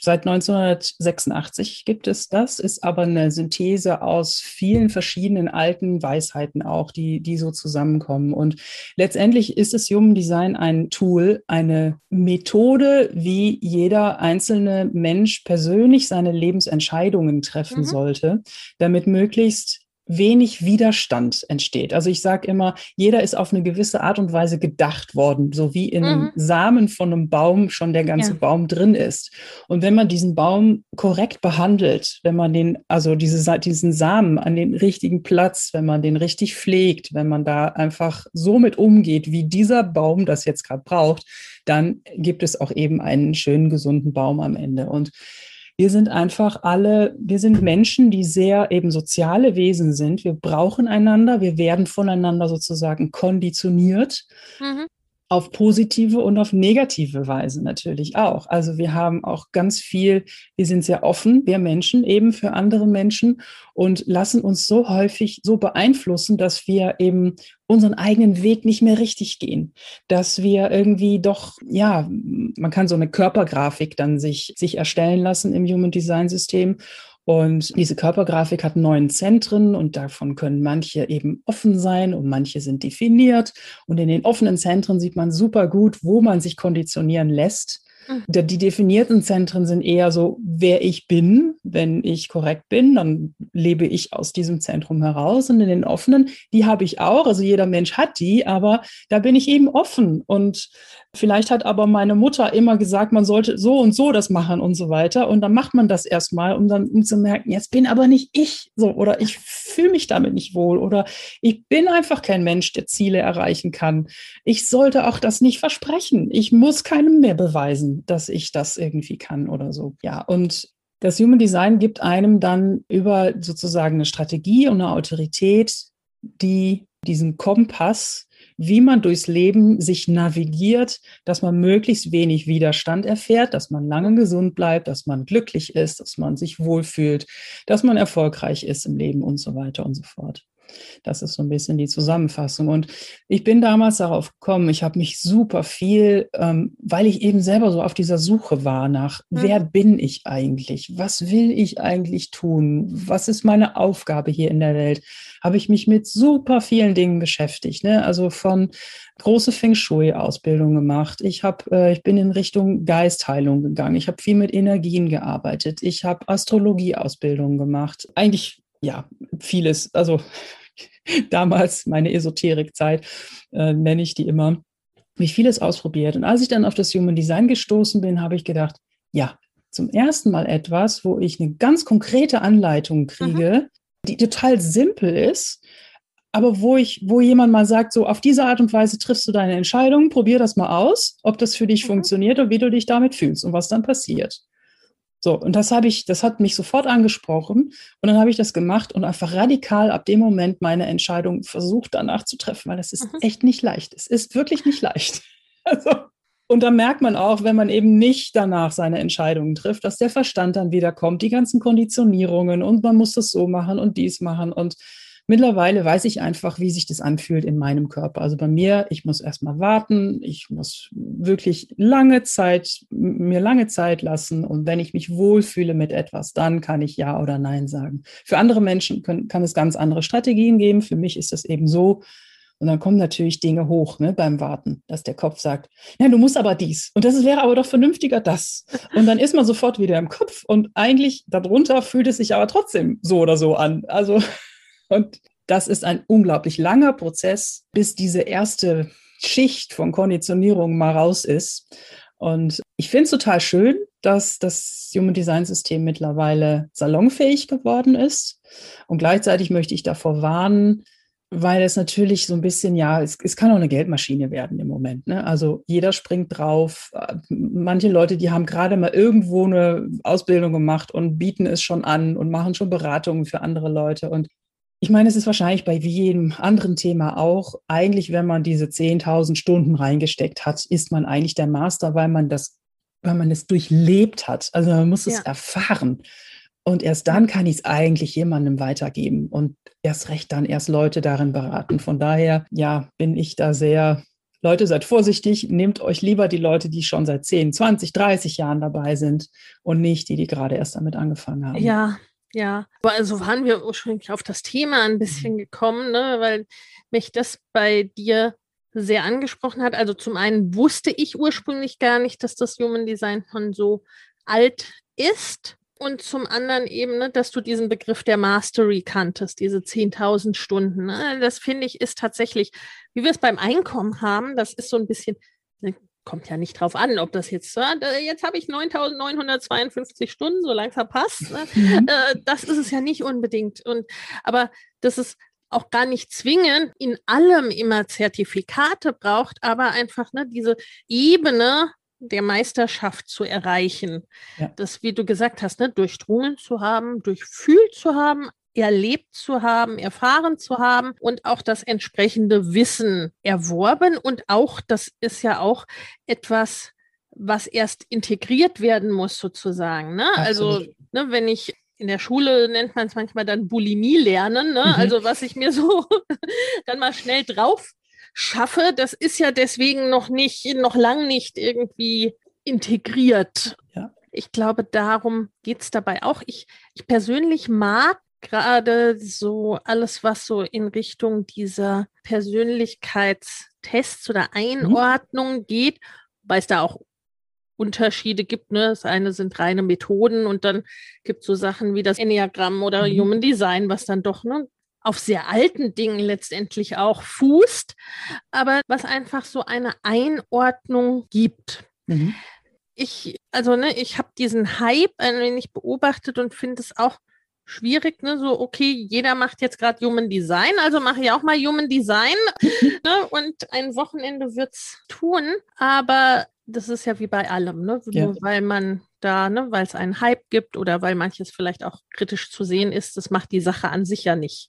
seit neunzehnhundertsechsundachtzig gibt es das, ist aber eine Synthese aus vielen verschiedenen alten Weisheiten auch, die, die so zusammenkommen. Und letztendlich ist das Human Design ein Tool, eine Methode, wie jeder einzelne Mensch persönlich seine Lebensentscheidungen treffen mhm. sollte, damit möglichst wenig Widerstand entsteht. Also ich sage immer, jeder ist auf eine gewisse Art und Weise gedacht worden, so wie in mhm. einem Samen von einem Baum schon der ganze ja. Baum drin ist. Und wenn man diesen Baum korrekt behandelt, wenn man den, also diese, diesen Samen an den richtigen Platz, wenn man den richtig pflegt, wenn man da einfach so mit umgeht, wie dieser Baum das jetzt gerade braucht, dann gibt es auch eben einen schönen, gesunden Baum am Ende. Und wir sind einfach alle, wir sind Menschen, die sehr eben soziale Wesen sind. Wir brauchen einander, wir werden voneinander sozusagen konditioniert. Mhm. Auf positive und auf negative Weise natürlich auch. Also wir haben auch ganz viel, wir sind sehr offen, wir Menschen eben für andere Menschen und lassen uns so häufig so beeinflussen, dass wir eben unseren eigenen Weg nicht mehr richtig gehen. Dass wir irgendwie doch, ja, man kann so eine Körpergrafik dann sich, sich erstellen lassen im Human Design System. Und diese Körpergrafik hat neun Zentren und davon können manche eben offen sein und manche sind definiert. Und in den offenen Zentren sieht man super gut, wo man sich konditionieren lässt. Die definierten Zentren sind eher so, wer ich bin. Wenn ich korrekt bin, dann lebe ich aus diesem Zentrum heraus. Und in den offenen, die habe ich auch. Also jeder Mensch hat die, aber da bin ich eben offen. Und vielleicht hat aber meine Mutter immer gesagt, man sollte so und so das machen und so weiter. Und dann macht man das erstmal, um dann um zu merken, jetzt bin aber nicht ich so oder ich fühle mich damit nicht wohl oder ich bin einfach kein Mensch, der Ziele erreichen kann. Ich sollte auch das nicht versprechen. Ich muss keinem mehr beweisen, dass ich das irgendwie kann oder so. Ja, und das Human Design gibt einem dann über sozusagen eine Strategie und eine Autorität, die diesen Kompass, wie man durchs Leben sich navigiert, dass man möglichst wenig Widerstand erfährt, dass man lange gesund bleibt, dass man glücklich ist, dass man sich wohlfühlt, dass man erfolgreich ist im Leben und so weiter und so fort. Das ist so ein bisschen die Zusammenfassung. Und ich bin damals darauf gekommen, ich habe mich super viel, ähm, weil ich eben selber so auf dieser Suche war nach, mhm. wer bin ich eigentlich? Was will ich eigentlich tun? Was ist meine Aufgabe hier in der Welt? Habe ich mich mit super vielen Dingen beschäftigt, ne? Also von große Feng Shui-Ausbildung gemacht. Ich habe, äh, ich bin in Richtung Geistheilung gegangen. Ich habe viel mit Energien gearbeitet. Ich habe Astrologie-Ausbildung gemacht. Eigentlich ja, vieles, also damals meine Esoterik-Zeit, äh, nenne ich die immer, mich vieles ausprobiert. Und als ich dann auf das Human Design gestoßen bin, habe ich gedacht, ja, zum ersten Mal etwas, wo ich eine ganz konkrete Anleitung kriege, mhm. die total simpel ist, aber wo ich, wo jemand mal sagt, so auf diese Art und Weise triffst du deine Entscheidung, probier das mal aus, ob das für dich mhm. funktioniert und wie du dich damit fühlst und was dann passiert. So, und das habe ich, das hat mich sofort angesprochen und dann habe ich das gemacht und einfach radikal ab dem Moment meine Entscheidung versucht danach zu treffen, weil das ist mhm. echt nicht leicht. Es ist wirklich nicht leicht. Also, und dann merkt man auch, wenn man eben nicht danach seine Entscheidungen trifft, dass der Verstand dann wieder kommt, die ganzen Konditionierungen und man muss das so machen und dies machen und mittlerweile weiß ich einfach, wie sich das anfühlt in meinem Körper. Also bei mir, ich muss erstmal warten, ich muss wirklich lange Zeit, mir lange Zeit lassen. Und wenn ich mich wohlfühle mit etwas, dann kann ich Ja oder Nein sagen. Für andere Menschen können, kann es ganz andere Strategien geben. Für mich ist das eben so. Und dann kommen natürlich Dinge hoch, ne, beim Warten, dass der Kopf sagt, ja, du musst aber dies. Und das wäre aber doch vernünftiger das. Und dann ist man sofort wieder im Kopf. Und eigentlich darunter fühlt es sich aber trotzdem so oder so an. Also... Und das ist ein unglaublich langer Prozess, bis diese erste Schicht von Konditionierung mal raus ist. Und ich finde es total schön, dass das Human Design System mittlerweile salonfähig geworden ist. Und gleichzeitig möchte ich davor warnen, weil es natürlich so ein bisschen, ja, es, es kann auch eine Geldmaschine werden im Moment, ne? Also jeder springt drauf. Manche Leute, die haben gerade mal irgendwo eine Ausbildung gemacht und bieten es schon an und machen schon Beratungen für andere Leute. Und Ich meine, es ist wahrscheinlich bei wie jedem anderen Thema auch, eigentlich, wenn man diese zehntausend Stunden reingesteckt hat, ist man eigentlich der Master, weil man das, weil man es durchlebt hat. Also man muss ja. es erfahren. Und erst dann kann ich es eigentlich jemandem weitergeben und erst recht dann erst Leute darin beraten. Von daher, ja, bin ich da sehr, Leute, seid vorsichtig, nehmt euch lieber die Leute, die schon seit zehn, zwanzig, dreißig Jahren dabei sind und nicht die, die gerade erst damit angefangen haben. Ja, ja. Aber also waren wir ursprünglich auf das Thema ein bisschen gekommen, ne? Weil mich das bei dir sehr angesprochen hat. Also zum einen wusste ich ursprünglich gar nicht, dass das Human Design schon so alt ist. Und zum anderen eben, ne, dass du diesen Begriff der Mastery kanntest, diese zehntausend Stunden. Ne? Das finde ich ist tatsächlich, wie wir es beim Einkommen haben, das ist so ein bisschen, ne, kommt ja nicht drauf an, ob das jetzt, äh, jetzt habe ich neuntausendneunhundertzweiundfünfzig Stunden, so langsam passt. Ne? Mhm. Äh, das ist es ja nicht unbedingt. Und, aber das ist auch gar nicht zwingend, in allem immer Zertifikate braucht, aber einfach, ne, diese Ebene der Meisterschaft zu erreichen. Ja. Das, wie du gesagt hast, ne, durchdrungen zu haben, durchfühlt zu haben, erlebt zu haben, erfahren zu haben und auch das entsprechende Wissen erworben. Und auch, das ist ja auch etwas, was erst integriert werden muss sozusagen. Ne? Also, ne, wenn ich in der Schule nennt man es manchmal dann Bulimie lernen, ne? Mhm. Also was ich mir so dann mal schnell drauf schaffe, das ist ja deswegen noch nicht, noch lang nicht irgendwie integriert. Ja. Ich glaube, darum geht es dabei auch. Ich, ich persönlich mag gerade so alles, was so in Richtung dieser Persönlichkeitstests oder Einordnung mhm. geht, weil es da auch Unterschiede gibt. Ne? Das eine sind reine Methoden und dann gibt es so Sachen wie das Enneagramm oder mhm. Human Design, was dann doch, ne, auf sehr alten Dingen letztendlich auch fußt, aber was einfach so eine Einordnung gibt. Mhm. Ich, also, ne, ich habe diesen Hype ein wenig beobachtet und finde es auch schwierig, ne, so, okay, jeder macht jetzt gerade Human Design, also mache ich auch mal Human Design, ne, und ein Wochenende wird es tun, aber das ist ja wie bei allem, ne, ja. Nur weil man da, ne, weil es einen Hype gibt oder weil manches vielleicht auch kritisch zu sehen ist, das macht die Sache an sich ja nicht.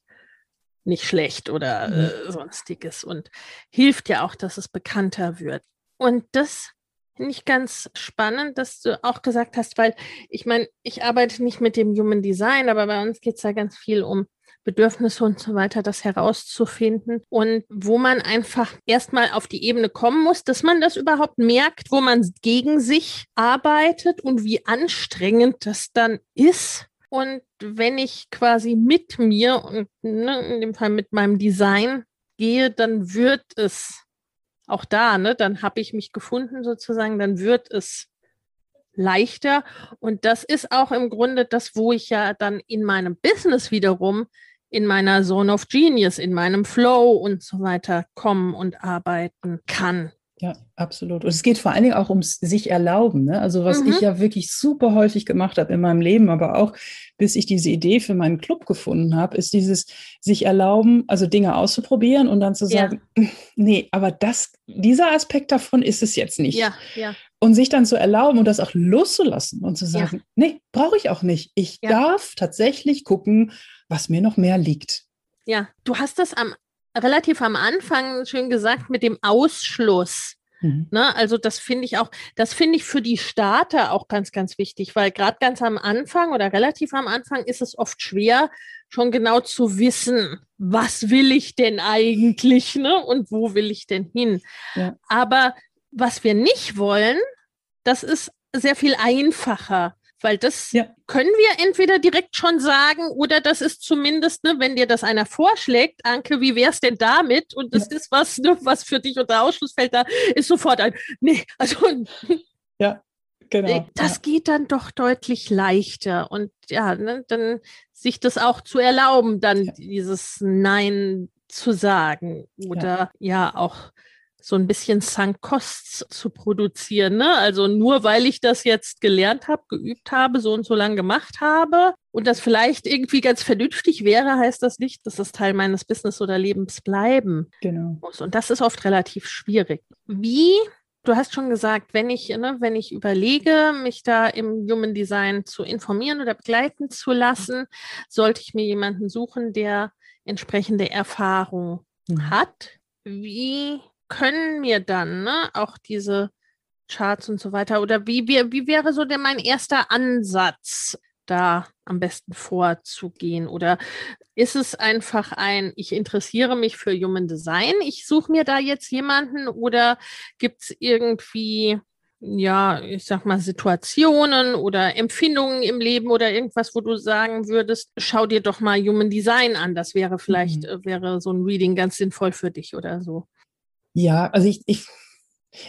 nicht schlecht oder äh, sonstiges und hilft ja auch, dass es bekannter wird. Und das finde ich ganz spannend, dass du auch gesagt hast, weil ich meine, ich arbeite nicht mit dem Human Design, aber bei uns geht es ja ganz viel um Bedürfnisse und so weiter, das herauszufinden und wo man einfach erstmal auf die Ebene kommen muss, dass man das überhaupt merkt, wo man gegen sich arbeitet und wie anstrengend das dann ist. Und wenn ich quasi mit mir und, ne, in dem Fall mit meinem Design gehe, dann wird es auch da, ne, dann habe ich mich gefunden sozusagen, dann wird es leichter. Und das ist auch im Grunde das, wo ich ja dann in meinem Business wiederum, in meiner Zone of Genius, in meinem Flow und so weiter kommen und arbeiten kann. Ja, absolut. Und es geht vor allen Dingen auch ums sich erlauben, ne? Also was mhm. ich ja wirklich super häufig gemacht habe in meinem Leben, aber auch bis ich diese Idee für meinen Club gefunden habe, ist dieses sich erlauben, also Dinge auszuprobieren und dann zu sagen, ja. nee, aber das, dieser Aspekt davon ist es jetzt nicht. Ja, ja. Und sich dann zu erlauben und das auch loszulassen und zu sagen, ja. nee, brauche ich auch nicht. Ich ja. darf tatsächlich gucken, was mir noch mehr liegt. Ja, du hast das am relativ am Anfang schön gesagt mit dem Ausschluss. Mhm. Ne, also das finde ich auch, das finde ich für die Starter auch ganz, ganz wichtig, weil gerade ganz am Anfang oder relativ am Anfang ist es oft schwer, schon genau zu wissen, was will ich denn eigentlich, ne, und wo will ich denn hin. Ja. Aber was wir nicht wollen, das ist sehr viel einfacher. Weil das ja. können wir entweder direkt schon sagen oder das ist zumindest, ne, wenn dir das einer vorschlägt, Anke, wie wär's denn damit? Und das ja. ist was, ne, was für dich unter Ausschluss fällt, da ist sofort ein, nee, also ja, genau. Das ja. geht dann doch deutlich leichter und ja, ne, dann sich das auch zu erlauben, dann ja. dieses Nein zu sagen oder ja, ja auch so ein bisschen Sunk Costs zu produzieren, ne? Also nur weil ich das jetzt gelernt habe, geübt habe, so und so lange gemacht habe und das vielleicht irgendwie ganz vernünftig wäre, heißt das nicht, dass das Teil meines Business oder Lebens bleiben genau. muss. Und das ist oft relativ schwierig. Wie, du hast schon gesagt, wenn ich, ne, wenn ich überlege, mich da im Human Design zu informieren oder begleiten zu lassen, sollte ich mir jemanden suchen, der entsprechende Erfahrung mhm. hat. Wie können wir dann, ne, auch diese Charts und so weiter, oder wie, wie, wie wäre so denn mein erster Ansatz, da am besten vorzugehen? Oder ist es einfach ein, ich interessiere mich für Human Design, ich suche mir da jetzt jemanden, oder gibt es irgendwie, ja, ich sag mal, Situationen oder Empfindungen im Leben oder irgendwas, wo du sagen würdest, schau dir doch mal Human Design an, das wäre vielleicht, mhm. wäre so ein Reading ganz sinnvoll für dich oder so? Ja, also ich, ich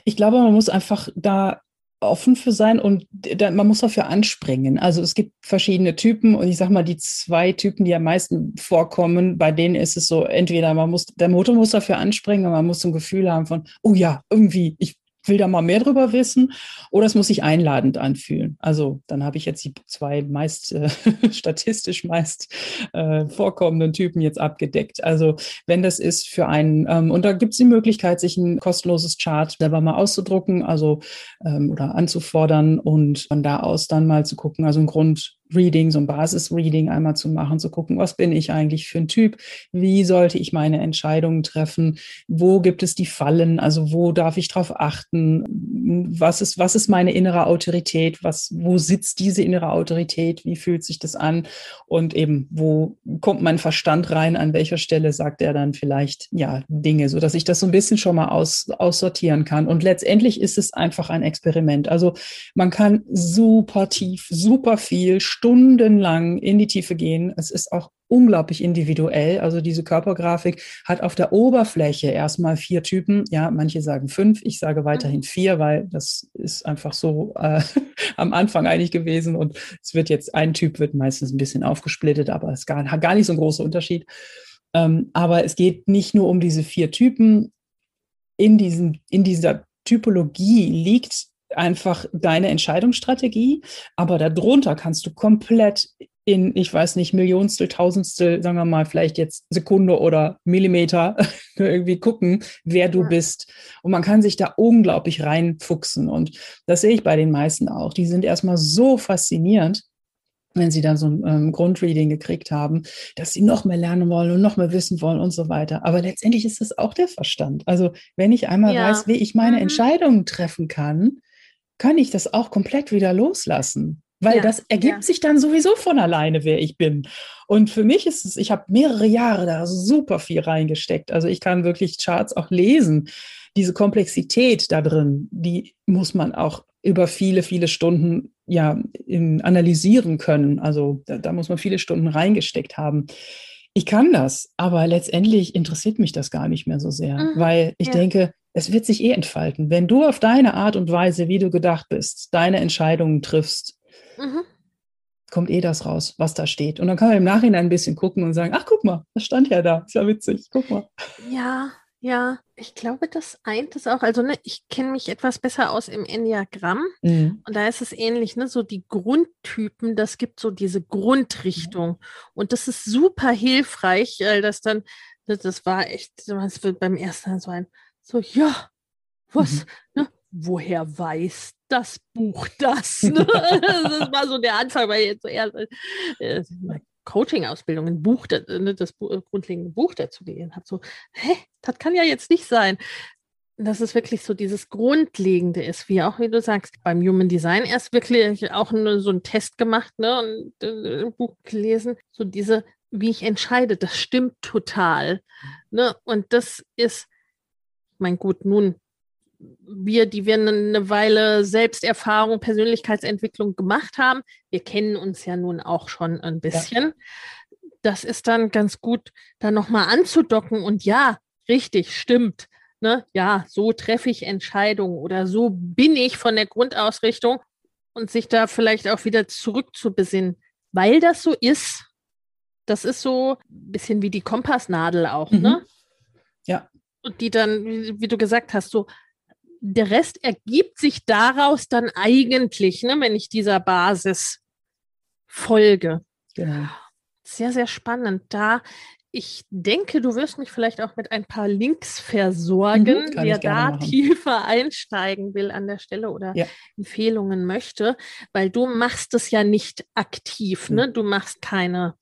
Ich glaube, man muss einfach da offen für sein und da, man muss dafür anspringen. Also es gibt verschiedene Typen und ich sage mal, die zwei Typen, die am meisten vorkommen, bei denen ist es so, entweder man muss, der Motor muss dafür anspringen und man muss so ein Gefühl haben von, oh ja, irgendwie, ich will da mal mehr drüber wissen, oder es muss sich einladend anfühlen. Also dann habe ich jetzt die zwei meist äh, statistisch meist äh, vorkommenden Typen jetzt abgedeckt. Also wenn das ist für einen, ähm, und da gibt es die Möglichkeit, sich ein kostenloses Chart selber mal auszudrucken, also ähm, oder anzufordern und von da aus dann mal zu gucken, also ein Grund Reading, so ein Basis-Reading einmal zu machen, zu gucken, was bin ich eigentlich für ein Typ? Wie sollte ich meine Entscheidungen treffen? Wo gibt es die Fallen? Also wo darf ich drauf achten? Was ist, was ist meine innere Autorität? Was, wo sitzt diese innere Autorität? Wie fühlt sich das an? Und eben, wo kommt mein Verstand rein? An welcher Stelle sagt er dann vielleicht, ja, Dinge, sodass ich das so ein bisschen schon mal aus, aussortieren kann. Und letztendlich ist es einfach ein Experiment. Also man kann super tief, super viel stundenlang in die Tiefe gehen. Es ist auch unglaublich individuell. Also diese Körpergrafik hat auf der Oberfläche erstmal vier Typen. Ja, manche sagen fünf, ich sage weiterhin vier, weil das ist einfach so äh, am Anfang eigentlich gewesen. Und es wird jetzt, ein Typ wird meistens ein bisschen aufgesplittet, aber es gar, hat gar nicht so einen großen Unterschied. Ähm, aber es geht nicht nur um diese vier Typen. In, diesen, in dieser Typologie liegt einfach deine Entscheidungsstrategie, aber darunter kannst du komplett in, ich weiß nicht, Millionstel, Tausendstel, sagen wir mal, vielleicht jetzt Sekunde oder Millimeter irgendwie gucken, wer du ja. bist. Und man kann sich da unglaublich reinfuchsen. Und das sehe ich bei den meisten auch. Die sind erstmal so faszinierend, wenn sie dann so ein ähm, Grundreading gekriegt haben, dass sie noch mehr lernen wollen und noch mehr wissen wollen und so weiter. Aber letztendlich ist das auch der Verstand. Also wenn ich einmal ja. weiß, wie ich meine mhm. Entscheidungen treffen kann, kann ich das auch komplett wieder loslassen. Weil ja, das ergibt ja. sich dann sowieso von alleine, wer ich bin. Und für mich ist es, ich habe mehrere Jahre da super viel reingesteckt. Also ich kann wirklich Charts auch lesen. Diese Komplexität da drin, die muss man auch über viele, viele Stunden ja in, analysieren können. Also da, da muss man viele Stunden reingesteckt haben. Ich kann das, aber letztendlich interessiert mich das gar nicht mehr so sehr, mhm, weil ich ja. denke, es wird sich eh entfalten. Wenn du auf deine Art und Weise, wie du gedacht bist, deine Entscheidungen triffst, mhm. kommt eh das raus, was da steht. Und dann kann man im Nachhinein ein bisschen gucken und sagen, ach, guck mal, das stand ja da, ist ja witzig, guck mal. Ja, ja, ich glaube, das eint es auch. Also ne, ich kenne mich etwas besser aus im Enneagramm mhm. und da ist es ähnlich, ne? So die Grundtypen, das gibt so diese Grundrichtung mhm. und das ist super hilfreich, weil das dann, das war echt, das wird beim ersten Mal so ein So, ja, was, mhm. ne? Woher weiß das Buch das? Ne? Das war so der Anfang, weil jetzt zuerst äh, Coaching-Ausbildung, ein Buch, das, ne, das äh, grundlegende Buch dazu gelesen habe. So, hä, das kann ja jetzt nicht sein. Dass es wirklich so dieses Grundlegende ist, wie auch, wie du sagst, beim Human Design erst wirklich auch nur so einen Test gemacht, ne, und äh, ein Buch gelesen, so diese, wie ich entscheide, das stimmt total. Ne? Und das ist, mein Gott, nun, wir, die wir eine Weile Selbsterfahrung, Persönlichkeitsentwicklung gemacht haben, wir kennen uns ja nun auch schon ein bisschen. Ja. Das ist dann ganz gut, da nochmal anzudocken und ja, richtig, stimmt. Ne? Ja, so treffe ich Entscheidungen oder so bin ich von der Grundausrichtung und sich da vielleicht auch wieder zurückzubesinnen, weil das so ist. Das ist so ein bisschen wie die Kompassnadel auch, mhm. ne? Ja. Und die dann, wie du gesagt hast, so der Rest ergibt sich daraus dann eigentlich, ne, wenn ich dieser Basis folge. Genau. Sehr, sehr spannend. Da, ich denke, du wirst mich vielleicht auch mit ein paar Links versorgen, mhm, wer da machen. tiefer einsteigen will an der Stelle oder ja. Empfehlungen möchte, weil du machst es ja nicht aktiv, mhm. ne? Du machst keine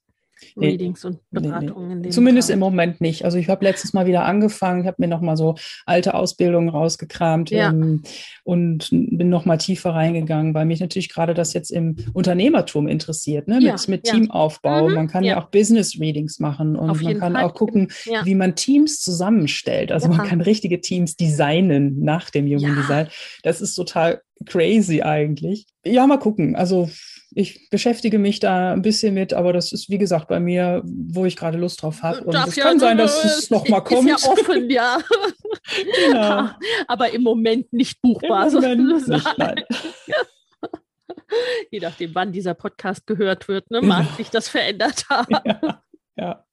Readings nee, und Beratungen. Nee, nee. In Zumindest Tag. Im Moment nicht. Also ich habe letztes Mal wieder angefangen, habe mir nochmal so alte Ausbildungen rausgekramt ja. ähm, und bin nochmal tiefer reingegangen, weil mich natürlich gerade das jetzt im Unternehmertum interessiert, ne? Ja, mit, mit ja. Teamaufbau. Mhm, man kann ja, ja auch Business-Readings machen und Auf man kann Fall. auch gucken, ja. wie man Teams zusammenstellt. Also ja. man kann richtige Teams designen nach dem Human ja. Design. Das ist total crazy eigentlich. Ja, mal gucken. Also ich beschäftige mich da ein bisschen mit, aber das ist, wie gesagt, bei mir, wo ich gerade Lust drauf habe. Und es ja kann sein, dass es nochmal kommt. Ist ja offen, ja. Genau. Aber im Moment nicht buchbar. Im Moment nicht, nein. Je nachdem, wann dieser Podcast gehört wird, ne, mag sich das verändert haben. Ja, ja.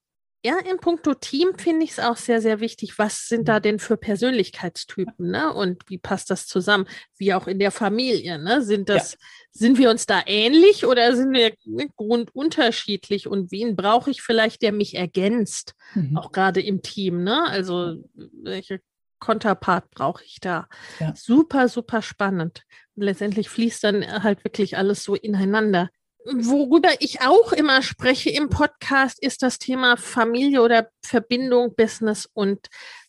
Ja, in puncto Team finde ich es auch sehr, sehr wichtig. Was sind da denn für Persönlichkeitstypen, ne? Und wie passt das zusammen? Wie auch in der Familie, ne? Sind das, ja. sind wir uns da ähnlich oder sind wir grundunterschiedlich? Und wen brauche ich vielleicht, der mich ergänzt? Mhm. Auch gerade im Team, ne? Also welche Konterpart brauche ich da? Ja. Super, super spannend. Und letztendlich fließt dann halt wirklich alles so ineinander. Worüber ich auch immer spreche im Podcast, ist das Thema Familie oder Verbindung, Business und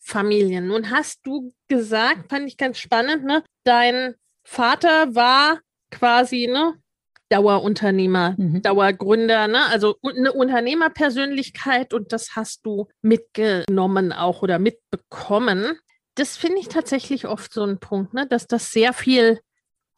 Familie. Nun hast du gesagt, fand ich ganz spannend, ne? Dein Vater war quasi, ne, Dauerunternehmer, mhm. Dauergründer, ne? Also eine Unternehmerpersönlichkeit und das hast du mitgenommen auch oder mitbekommen. Das finde ich tatsächlich oft so ein Punkt, ne? Dass das sehr viel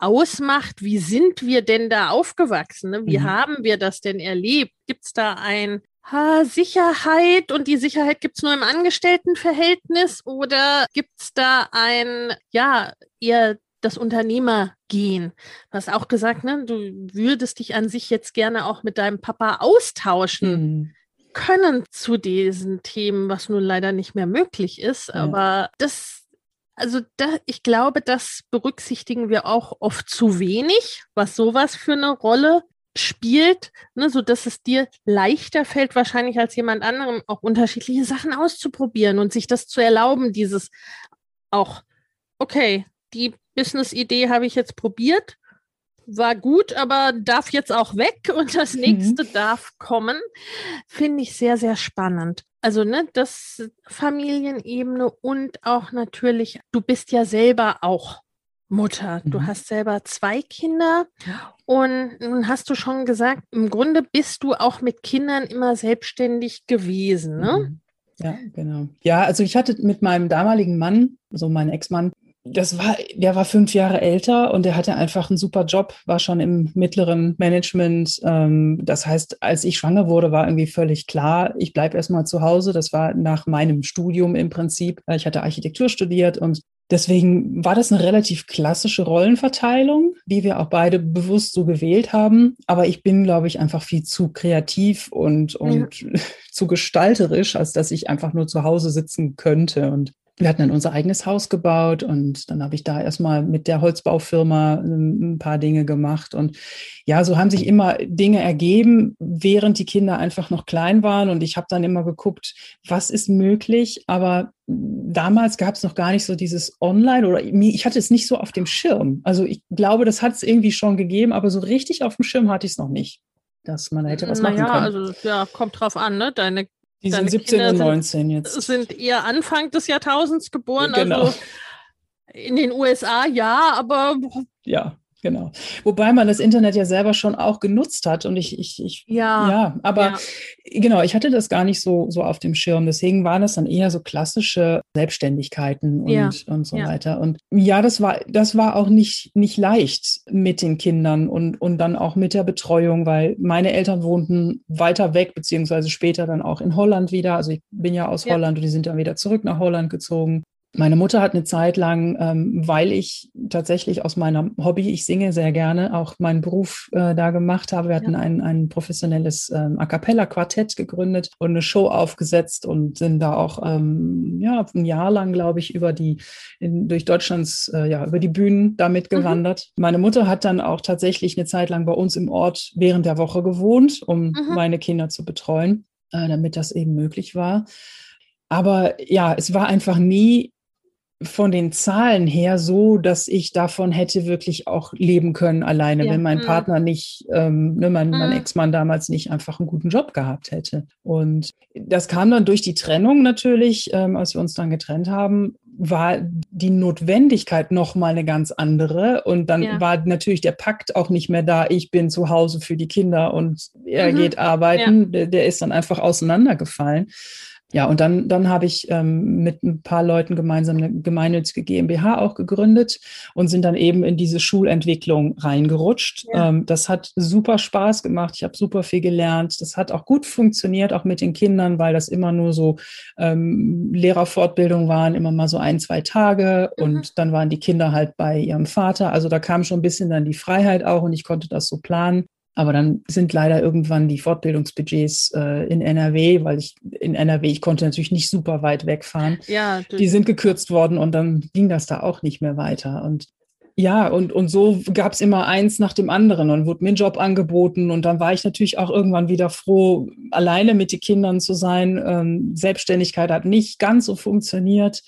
ausmacht, wie sind wir denn da aufgewachsen? Ne? Wie mhm. haben wir das denn erlebt? Gibt es da ein ha, Sicherheit und die Sicherheit gibt es nur im Angestelltenverhältnis oder gibt es da ein, ja, eher das Unternehmergehen? Du hast auch gesagt, ne, du würdest dich an sich jetzt gerne auch mit deinem Papa austauschen mhm. können zu diesen Themen, was nun leider nicht mehr möglich ist, ja. aber das Also da, ich glaube, das berücksichtigen wir auch oft zu wenig, was sowas für eine Rolle spielt, ne, sodass es dir leichter fällt, wahrscheinlich als jemand anderem auch unterschiedliche Sachen auszuprobieren und sich das zu erlauben, dieses auch, okay, die Business-Idee habe ich jetzt probiert, war gut, aber darf jetzt auch weg und das nächste mhm. darf kommen, finde ich sehr, sehr spannend. Also, ne, das Familienebene und auch natürlich, du bist ja selber auch Mutter. Du mhm. hast selber zwei Kinder und nun hast du schon gesagt, im Grunde bist du auch mit Kindern immer selbstständig gewesen, ne? Mhm. Ja, genau. Ja, also ich hatte mit meinem damaligen Mann, also meinem Ex-Mann, Das war, der war fünf Jahre älter und der hatte einfach einen super Job, war schon im mittleren Management. Das heißt, als ich schwanger wurde, war irgendwie völlig klar, ich bleibe erstmal zu Hause. Das war nach meinem Studium im Prinzip. Ich hatte Architektur studiert und deswegen war das eine relativ klassische Rollenverteilung, die wir auch beide bewusst so gewählt haben. Aber ich bin, glaube ich, einfach viel zu kreativ und, und ja. zu gestalterisch, als dass ich einfach nur zu Hause sitzen könnte. Und wir hatten dann unser eigenes Haus gebaut und dann habe ich da erstmal mit der Holzbaufirma ein paar Dinge gemacht. Und ja, so haben sich immer Dinge ergeben, während die Kinder einfach noch klein waren. Und ich habe dann immer geguckt, was ist möglich. Aber damals gab es noch gar nicht so dieses Online oder ich hatte es nicht so auf dem Schirm. Also ich glaube, das hat es irgendwie schon gegeben, aber so richtig auf dem Schirm hatte ich es noch nicht, dass man hätte was Na machen ja, können. Also, ja, kommt drauf an, ne? Deine Die Deine sind siebzehn Kinder und neunzehn sind, jetzt. Sind eher Anfang des Jahrtausends geboren, genau. Also in den U S A ja, aber... Ja, genau. Wobei man das Internet ja selber schon auch genutzt hat und ich... ich, ich ja. ja. Aber ja. genau, ich hatte das gar nicht so, so auf dem Schirm, deswegen waren das dann eher so klassische Selbstständigkeiten und, ja. und so ja. weiter. Und ja, das war, das war auch nicht, nicht leicht mit den Kindern und, und dann auch mit der Betreuung, weil meine Eltern wohnten weiter weg, beziehungsweise später dann auch in Holland wieder. Also ich bin ja aus ja. Holland und die sind dann wieder zurück nach Holland gezogen. Meine Mutter hat eine Zeit lang, ähm, weil ich tatsächlich aus meinem Hobby, ich singe sehr gerne, auch meinen Beruf äh, da gemacht habe. Wir hatten ja. ein, ein professionelles ähm, A-Cappella-Quartett gegründet und eine Show aufgesetzt und sind da auch ähm, ja, ein Jahr lang, glaube ich, über die in, durch Deutschlands, äh, ja, über die Bühnen damit gewandert. Mhm. Meine Mutter hat dann auch tatsächlich eine Zeit lang bei uns im Ort während der Woche gewohnt, um mhm. meine Kinder zu betreuen, äh, damit das eben möglich war. Aber ja, es war einfach nie von den Zahlen her so, dass ich davon hätte wirklich auch leben können alleine, ja. wenn mein mhm. Partner nicht, ähm, ne, mein, mhm. mein Ex-Mann damals nicht einfach einen guten Job gehabt hätte. Und das kam dann durch die Trennung natürlich, ähm, als wir uns dann getrennt haben, war die Notwendigkeit nochmal eine ganz andere. Und dann ja. war natürlich der Pakt auch nicht mehr da, ich bin zu Hause für die Kinder und er mhm. geht arbeiten. Ja. Der, der ist dann einfach auseinandergefallen. Ja, und dann, dann habe ich ähm, mit ein paar Leuten gemeinsam eine gemeinnützige GmbH auch gegründet und sind dann eben in diese Schulentwicklung reingerutscht. Ja. Ähm, das hat super Spaß gemacht. Ich habe super viel gelernt. Das hat auch gut funktioniert, auch mit den Kindern, weil das immer nur so ähm, Lehrerfortbildungen waren, immer mal so ein, zwei Tage. Mhm. Und dann waren die Kinder halt bei ihrem Vater. Also da kam schon ein bisschen dann die Freiheit auch und ich konnte das so planen. Aber dann sind leider irgendwann die Fortbildungsbudgets äh, in N R W, weil ich in N R W, ich konnte natürlich nicht super weit wegfahren. Ja, die sind gekürzt worden und dann ging das da auch nicht mehr weiter. Und ja, und, und so gab es immer eins nach dem anderen und wurde mir ein Job angeboten. Und dann war ich natürlich auch irgendwann wieder froh, alleine mit den Kindern zu sein. Ähm, Selbstständigkeit hat nicht ganz so funktioniert.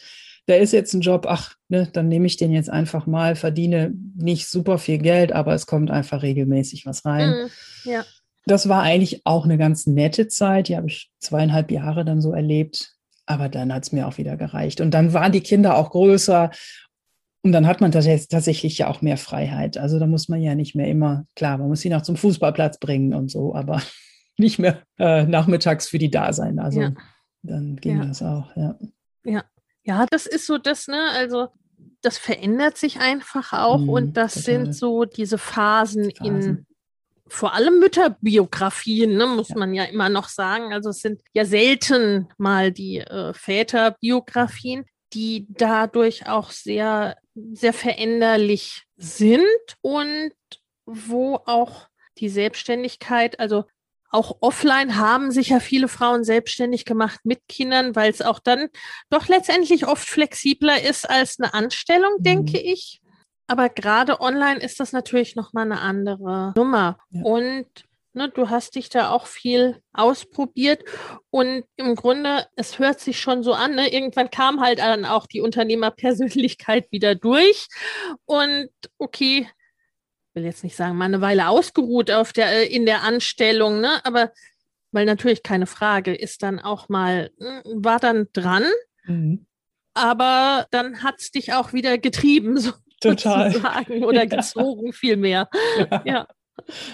Da ist jetzt ein Job, ach, ne, dann nehme ich den jetzt einfach mal, verdiene nicht super viel Geld, aber es kommt einfach regelmäßig was rein. Mhm, ja. Das war eigentlich auch eine ganz nette Zeit, die habe ich zweieinhalb Jahre dann so erlebt, aber dann hat es mir auch wieder gereicht. Und dann waren die Kinder auch größer und dann hat man tatsächlich ja auch mehr Freiheit. Also da muss man ja nicht mehr immer, klar, man muss sie noch zum Fußballplatz bringen und so, aber nicht mehr äh, nachmittags für die da sein. Also ja. dann ging ja. das auch, ja. Ja. Ja, das ist so das, ne, also das verändert sich einfach auch mhm, und das total. Sind so diese Phasen, Phasen in vor allem Mütterbiografien, ne, muss ja. man ja immer noch sagen, also es sind ja selten mal die äh, Väterbiografien, die dadurch auch sehr, sehr veränderlich sind und wo auch die Selbstständigkeit, also auch offline haben sich ja viele Frauen selbstständig gemacht mit Kindern, weil es auch dann doch letztendlich oft flexibler ist als eine Anstellung, mhm. denke ich. Aber gerade online ist das natürlich nochmal eine andere Nummer. Ja. Und ne, du hast dich da auch viel ausprobiert. Und im Grunde, es hört sich schon so an, ne? Irgendwann kam halt dann auch die Unternehmerpersönlichkeit wieder durch. Und okay, will jetzt nicht sagen, mal eine Weile ausgeruht auf der, in der Anstellung, ne? Aber weil natürlich keine Frage ist dann auch mal, war dann dran, mhm. aber dann hat es dich auch wieder getrieben, so total. Sozusagen, oder gezogen ja. vielmehr. Ja. ja.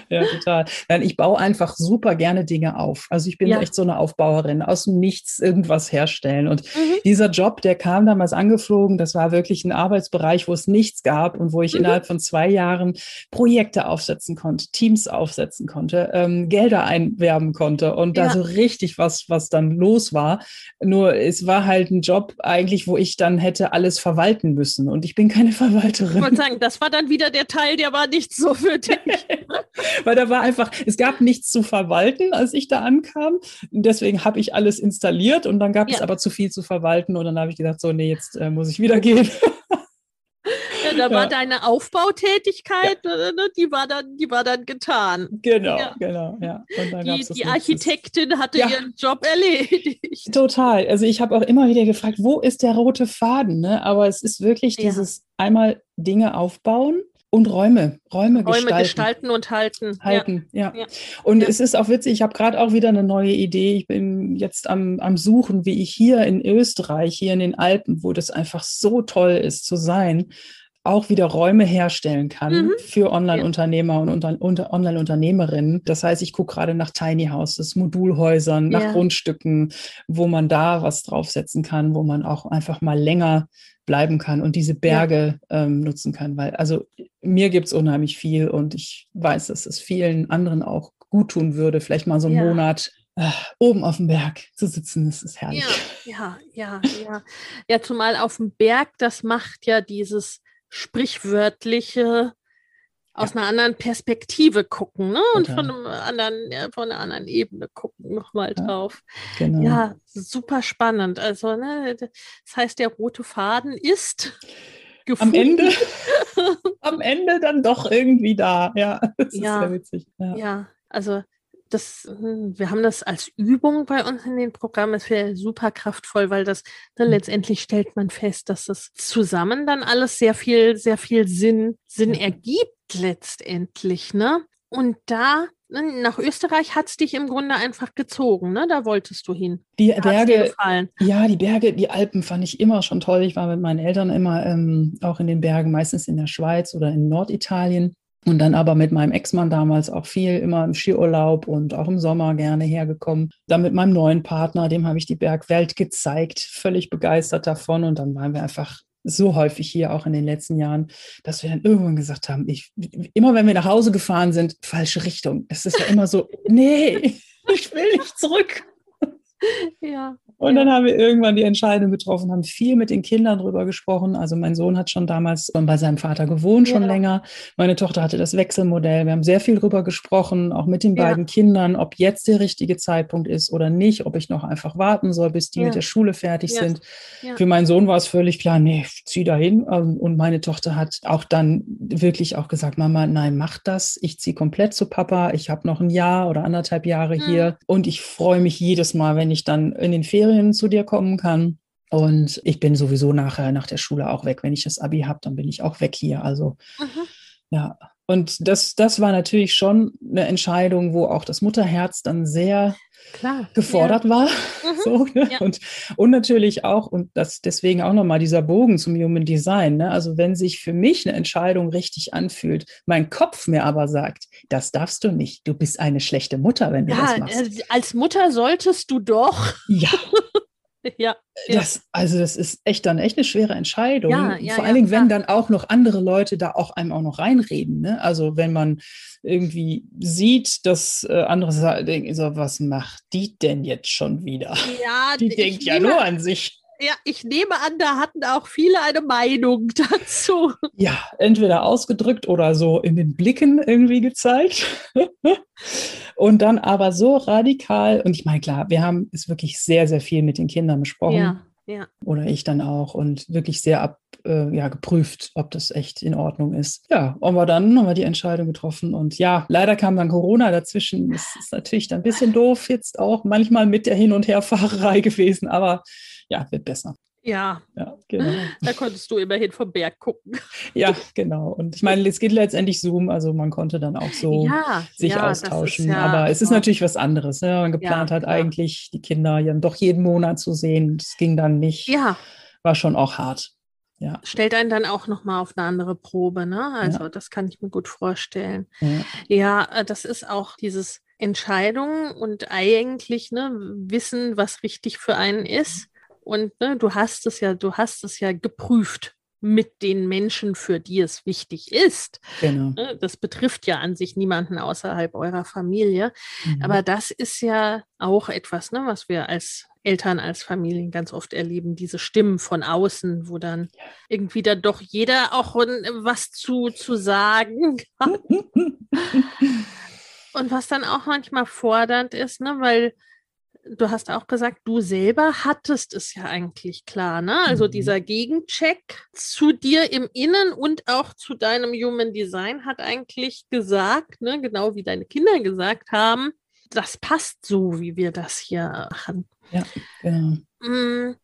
Ja, total. Ich baue einfach super gerne Dinge auf. Also ich bin ja. echt so eine Aufbauerin, aus dem Nichts irgendwas herstellen. Und mhm. dieser Job, der kam damals angeflogen, das war wirklich ein Arbeitsbereich, wo es nichts gab und wo ich mhm. innerhalb von zwei Jahren Projekte aufsetzen konnte, Teams aufsetzen konnte, ähm, Gelder einwerben konnte und ja. da so richtig was, was dann los war. Nur es war halt ein Job eigentlich, wo ich dann hätte alles verwalten müssen und ich bin keine Verwalterin. Ich wollte sagen, das war dann wieder der Teil, der war nicht so für dich. Weil da war einfach, es gab nichts zu verwalten, als ich da ankam. Deswegen habe ich alles installiert und dann gab ja. es aber zu viel zu verwalten. Und dann habe ich gesagt, so, nee, jetzt äh, muss ich wieder gehen. Ja, da war ja. deine Aufbautätigkeit, ja. ne, die, war dann, die war dann getan. Genau, ja. genau. Ja. Und dann die die Architektin hatte ja. ihren Job erledigt. Total. Also ich habe auch immer wieder gefragt, wo ist der rote Faden? Ne? Aber es ist wirklich ja. dieses einmal Dinge aufbauen. Und Räume, Räume, Räume gestalten. Räume gestalten und halten. Halten, ja. ja. ja. Und ja. es ist auch witzig, ich habe gerade auch wieder eine neue Idee. Ich bin jetzt am, am Suchen, wie ich hier in Österreich, hier in den Alpen, wo das einfach so toll ist zu sein, auch wieder Räume herstellen kann mhm. für Online-Unternehmer ja. und unter, unter Online-Unternehmerinnen. Das heißt, ich gucke gerade nach Tiny Houses, Modulhäusern, nach ja. Grundstücken, wo man da was draufsetzen kann, wo man auch einfach mal länger bleiben kann und diese Berge ja. ähm, nutzen kann. Weil, also mir gibt es unheimlich viel und ich weiß, dass es vielen anderen auch gut tun würde, vielleicht mal so einen ja. Monat äh, oben auf dem Berg zu sitzen. Das ist herrlich. Ja, ja, ja, ja. Ja, zumal auf dem Berg, das macht ja dieses sprichwörtliche aus ja. einer anderen Perspektive gucken, ne? Und von einem anderen, ja, von einer anderen Ebene gucken nochmal ja. drauf. Genau. Ja, super spannend. Also, ne, das heißt, der rote Faden ist gefunden. Am Ende, am Ende dann doch irgendwie da. Ja, das ja. ist ja witzig. Ja, ja. also das, wir haben das als Übung bei uns in den Programmen, es wäre super kraftvoll, weil das dann letztendlich stellt man fest, dass das zusammen dann alles sehr viel, sehr viel Sinn, Sinn ergibt letztendlich, ne? Und da, nach Österreich hat es dich im Grunde einfach gezogen, ne? Da wolltest du hin. Die Berge, ja, die Berge, die Alpen fand ich immer schon toll. Ich war mit meinen Eltern immer ähm, auch in den Bergen, meistens in der Schweiz oder in Norditalien. Und dann aber mit meinem Ex-Mann damals auch viel, immer im Skiurlaub und auch im Sommer gerne hergekommen. Dann mit meinem neuen Partner, dem habe ich die Bergwelt gezeigt, völlig begeistert davon. Und dann waren wir einfach so häufig hier auch in den letzten Jahren, dass wir dann irgendwann gesagt haben, ich, immer wenn wir nach Hause gefahren sind, falsche Richtung. Es ist ja immer so, nee, ich will nicht zurück. Ja. Und dann haben wir irgendwann die Entscheidung getroffen, haben viel mit den Kindern drüber gesprochen. Also mein Sohn hat schon damals bei seinem Vater gewohnt, schon ja. länger. Meine Tochter hatte das Wechselmodell. Wir haben sehr viel drüber gesprochen, auch mit den ja. beiden Kindern, ob jetzt der richtige Zeitpunkt ist oder nicht, ob ich noch einfach warten soll, bis die ja. mit der Schule fertig ja. sind. Ja. Für meinen Sohn war es völlig klar, nee, zieh dahin. Und meine Tochter hat auch dann wirklich auch gesagt, Mama, nein, mach das. Ich ziehe komplett zu Papa. Ich habe noch ein Jahr oder anderthalb Jahre mhm. hier. Und ich freue mich jedes Mal, wenn ich dann in den Ferien zu dir kommen kann. Und ich bin sowieso nachher nach der Schule auch weg. Wenn ich das Abi habe, dann bin ich auch weg hier. Also aha. ja, und das, das war natürlich schon eine Entscheidung, wo auch das Mutterherz dann sehr klar. gefordert ja. war. Mhm. So, ne? ja. und, und natürlich auch, und das deswegen auch nochmal dieser Bogen zum Human Design, ne? Also wenn sich für mich eine Entscheidung richtig anfühlt, mein Kopf mir aber sagt, das darfst du nicht, du bist eine schlechte Mutter, wenn du ja, das machst. Als Mutter solltest du doch. Ja. Ja, das, ja. Also das ist echt dann echt eine schwere Entscheidung. Ja, ja, vor allen ja, Dingen, wenn ja. dann auch noch andere Leute da auch einem auch noch reinreden. Ne? Also wenn man irgendwie sieht, dass äh, andere denken, so, was macht die denn jetzt schon wieder? Ja, die denkt ja nehme, nur an sich. Ja, ich nehme an, da hatten auch viele eine Meinung dazu. Ja, entweder ausgedrückt oder so in den Blicken irgendwie gezeigt. Und dann aber so radikal, und ich meine, klar, wir haben es wirklich sehr, sehr viel mit den Kindern besprochen. Ja, ja. Oder ich dann auch und wirklich sehr ab, äh, ja, geprüft, ob das echt in Ordnung ist. Ja, und wir dann haben wir die Entscheidung getroffen. Und ja, leider kam dann Corona dazwischen. Das ist natürlich dann ein bisschen doof jetzt auch, manchmal mit der Hin- und Herfahrerei gewesen, aber ja, wird besser. Ja. Ja, genau. Da konntest du immerhin vom Berg gucken. Ja, genau. Und ich meine, es geht letztendlich Zoom, also man konnte dann auch so ja, sich ja, austauschen. Ja, aber es ist natürlich was anderes. Ne? Man geplant ja, hat ja. eigentlich, die Kinder ja doch jeden Monat zu sehen. Das ging dann nicht. Ja. War schon auch hart. Ja. Stellt einen dann auch nochmal auf eine andere Probe, ne? Also ja. das kann ich mir gut vorstellen. Ja, ja, das ist auch dieses Entscheidung und eigentlich, ne, wissen, was richtig für einen ist. Und ne, du hast es ja, du hast es ja geprüft mit den Menschen, für die es wichtig ist. Genau. Das betrifft ja an sich niemanden außerhalb eurer Familie. Mhm. Aber das ist ja auch etwas, ne, was wir als Eltern, als Familien ganz oft erleben, diese Stimmen von außen, wo dann ja. irgendwie dann doch jeder auch was zu, zu sagen hat. Und was dann auch manchmal fordernd ist, ne, weil du hast auch gesagt, du selber hattest es ja eigentlich klar, ne? Also mhm. dieser Gegencheck zu dir im Innen und auch zu deinem Human Design hat eigentlich gesagt, ne, genau wie deine Kinder gesagt haben, das passt so, wie wir das hier machen. Ja, genau.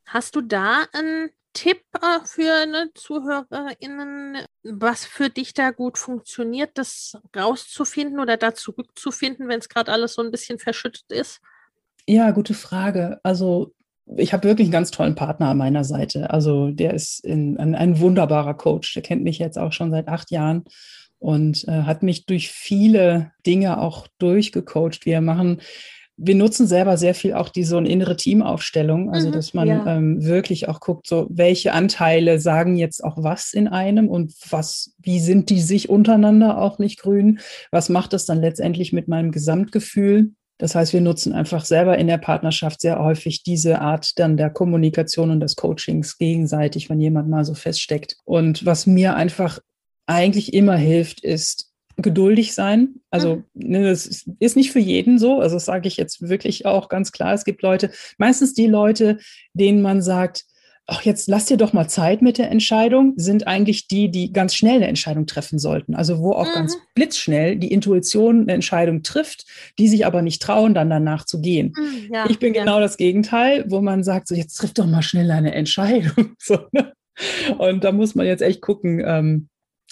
Hast du da einen Tipp für eine ZuhörerInnen, was für dich da gut funktioniert, das rauszufinden oder da zurückzufinden, wenn es gerade alles so ein bisschen verschüttet ist? Ja, gute Frage. Also ich habe wirklich einen ganz tollen Partner an meiner Seite. Also der ist in, ein, ein wunderbarer Coach. Der kennt mich jetzt auch schon seit acht Jahren und äh, hat mich durch viele Dinge auch durchgecoacht. Wir machen, wir nutzen selber sehr viel auch die so eine innere Teamaufstellung. Also mhm, dass man ja. ähm, wirklich auch guckt, so welche Anteile sagen jetzt auch was in einem und was, wie sind die sich untereinander auch nicht grün? Was macht das dann letztendlich mit meinem Gesamtgefühl? Das heißt, wir nutzen einfach selber in der Partnerschaft sehr häufig diese Art dann der Kommunikation und des Coachings gegenseitig, wenn jemand mal so feststeckt. Und was mir einfach eigentlich immer hilft, ist geduldig sein. Also ne, das ist nicht für jeden so. Also das sage ich jetzt wirklich auch ganz klar. Es gibt Leute, meistens die Leute, denen man sagt, ach, jetzt lass dir doch mal Zeit mit der Entscheidung, sind eigentlich die, die ganz schnell eine Entscheidung treffen sollten. Also wo auch mhm. ganz blitzschnell die Intuition eine Entscheidung trifft, die sich aber nicht trauen, dann danach zu gehen. Mhm, ja, ich bin ja. genau das Gegenteil, wo man sagt, so jetzt triff doch mal schnell eine Entscheidung. So, ne? Und da muss man jetzt echt gucken, ähm,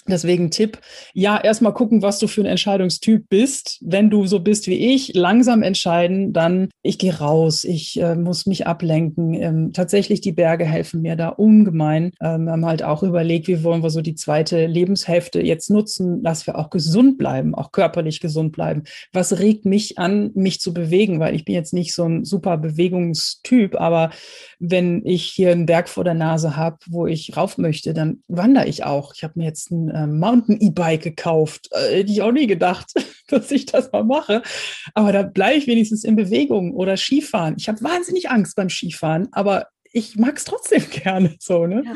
deswegen Tipp, ja, erstmal gucken, was du für ein Entscheidungstyp bist. Wenn du so bist wie ich, langsam entscheiden, dann ich gehe raus, ich äh, muss mich ablenken. Ähm, tatsächlich, die Berge helfen mir da ungemein. Ähm, wir haben halt auch überlegt, wie wollen wir so die zweite Lebenshälfte jetzt nutzen, dass wir auch gesund bleiben, auch körperlich gesund bleiben. Was regt mich an, mich zu bewegen? Weil ich bin jetzt nicht so ein super Bewegungstyp, aber wenn ich hier einen Berg vor der Nase habe, wo ich rauf möchte, dann wandere ich auch. Ich habe mir jetzt ein Mountain-E-Bike gekauft. Hätte ich auch nie gedacht, dass ich das mal mache. Aber da bleibe ich wenigstens in Bewegung oder Skifahren. Ich habe wahnsinnig Angst beim Skifahren, aber ich mag es trotzdem gerne so, ne? Ja.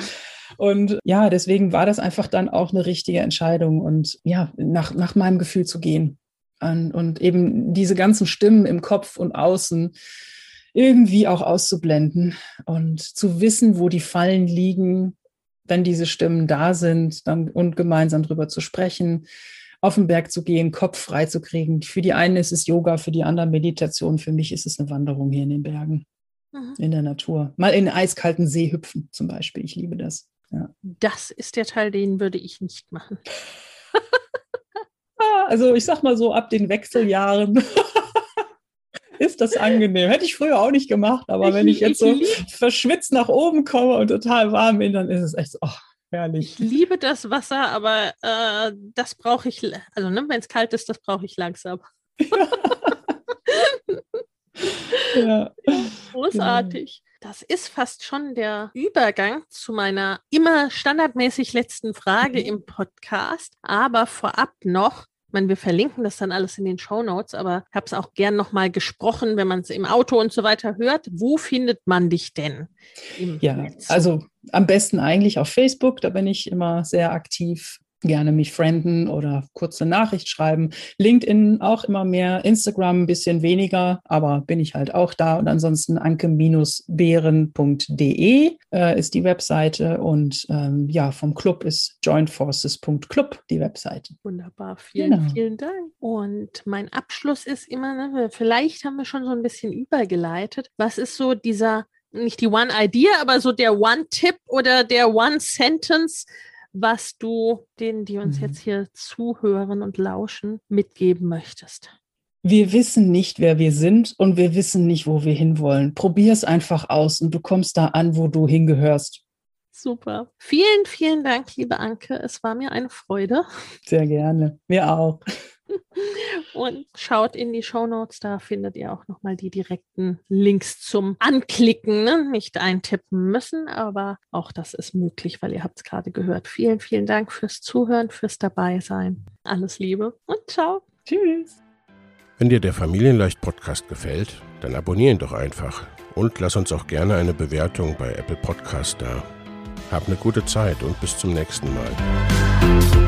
Und ja, deswegen war das einfach dann auch eine richtige Entscheidung und ja, nach, nach meinem Gefühl zu gehen. Und, und eben diese ganzen Stimmen im Kopf und außen irgendwie auch auszublenden und zu wissen, wo die Fallen liegen, wenn diese Stimmen da sind, dann und gemeinsam drüber zu sprechen, auf den Berg zu gehen, Kopf frei zu kriegen. Für die einen ist es Yoga, für die anderen Meditation. Für mich ist es eine Wanderung hier in den Bergen, mhm. in der Natur. Mal in einen eiskalten See hüpfen zum Beispiel. Ich liebe das. Ja. Das ist der Teil, den würde ich nicht machen. Also ich sag mal so, ab den Wechseljahren ist das angenehm. Hätte ich früher auch nicht gemacht, aber ich, wenn ich jetzt ich so lieb. verschwitzt nach oben komme und total warm bin, dann ist es echt so, oh, herrlich. Ich liebe das Wasser, aber äh, das brauche ich, also ne, wenn es kalt ist, das brauche ich langsam. Ja. ja. Großartig. Das ist fast schon der Übergang zu meiner immer standardmäßig letzten Frage mhm. im Podcast, aber vorab noch, ich meine, wir verlinken das dann alles in den Shownotes, aber ich habe es auch gern nochmal gesprochen, wenn man es im Auto und so weiter hört. Wo findet man dich denn im Ja, Netz? Also am besten eigentlich auf Facebook, da bin ich immer sehr aktiv. Gerne mich frienden oder kurze Nachricht schreiben. LinkedIn auch immer mehr, Instagram ein bisschen weniger, aber bin ich halt auch da. Und ansonsten anke dash bären punkt de äh, ist die Webseite und ähm, ja, vom Club ist joint forces punkt club die Webseite. Wunderbar, vielen, genau. vielen Dank. Und mein Abschluss ist immer, ne, vielleicht haben wir schon so ein bisschen übergeleitet. Was ist so dieser, nicht die One-Idea, aber so der One-Tipp oder der One-Sentence, was du denen, die uns jetzt hier zuhören und lauschen, mitgeben möchtest? Wir wissen nicht, wer wir sind und wir wissen nicht, wo wir hinwollen. Probier es einfach aus und du kommst da an, wo du hingehörst. Super. Vielen, vielen Dank, liebe Anke. Es war mir eine Freude. Sehr gerne. Mir auch. Und schaut in die Shownotes, da findet ihr auch nochmal die direkten Links zum Anklicken, ne? Nicht eintippen müssen, aber auch das ist möglich, weil ihr habt es gerade gehört. Vielen, vielen Dank fürs Zuhören, fürs Dabeisein. Alles Liebe und ciao. Tschüss. Wenn dir der Familienleicht-Podcast gefällt, dann abonnier ihn doch einfach und lass uns auch gerne eine Bewertung bei Apple Podcast da. Hab eine gute Zeit und bis zum nächsten Mal.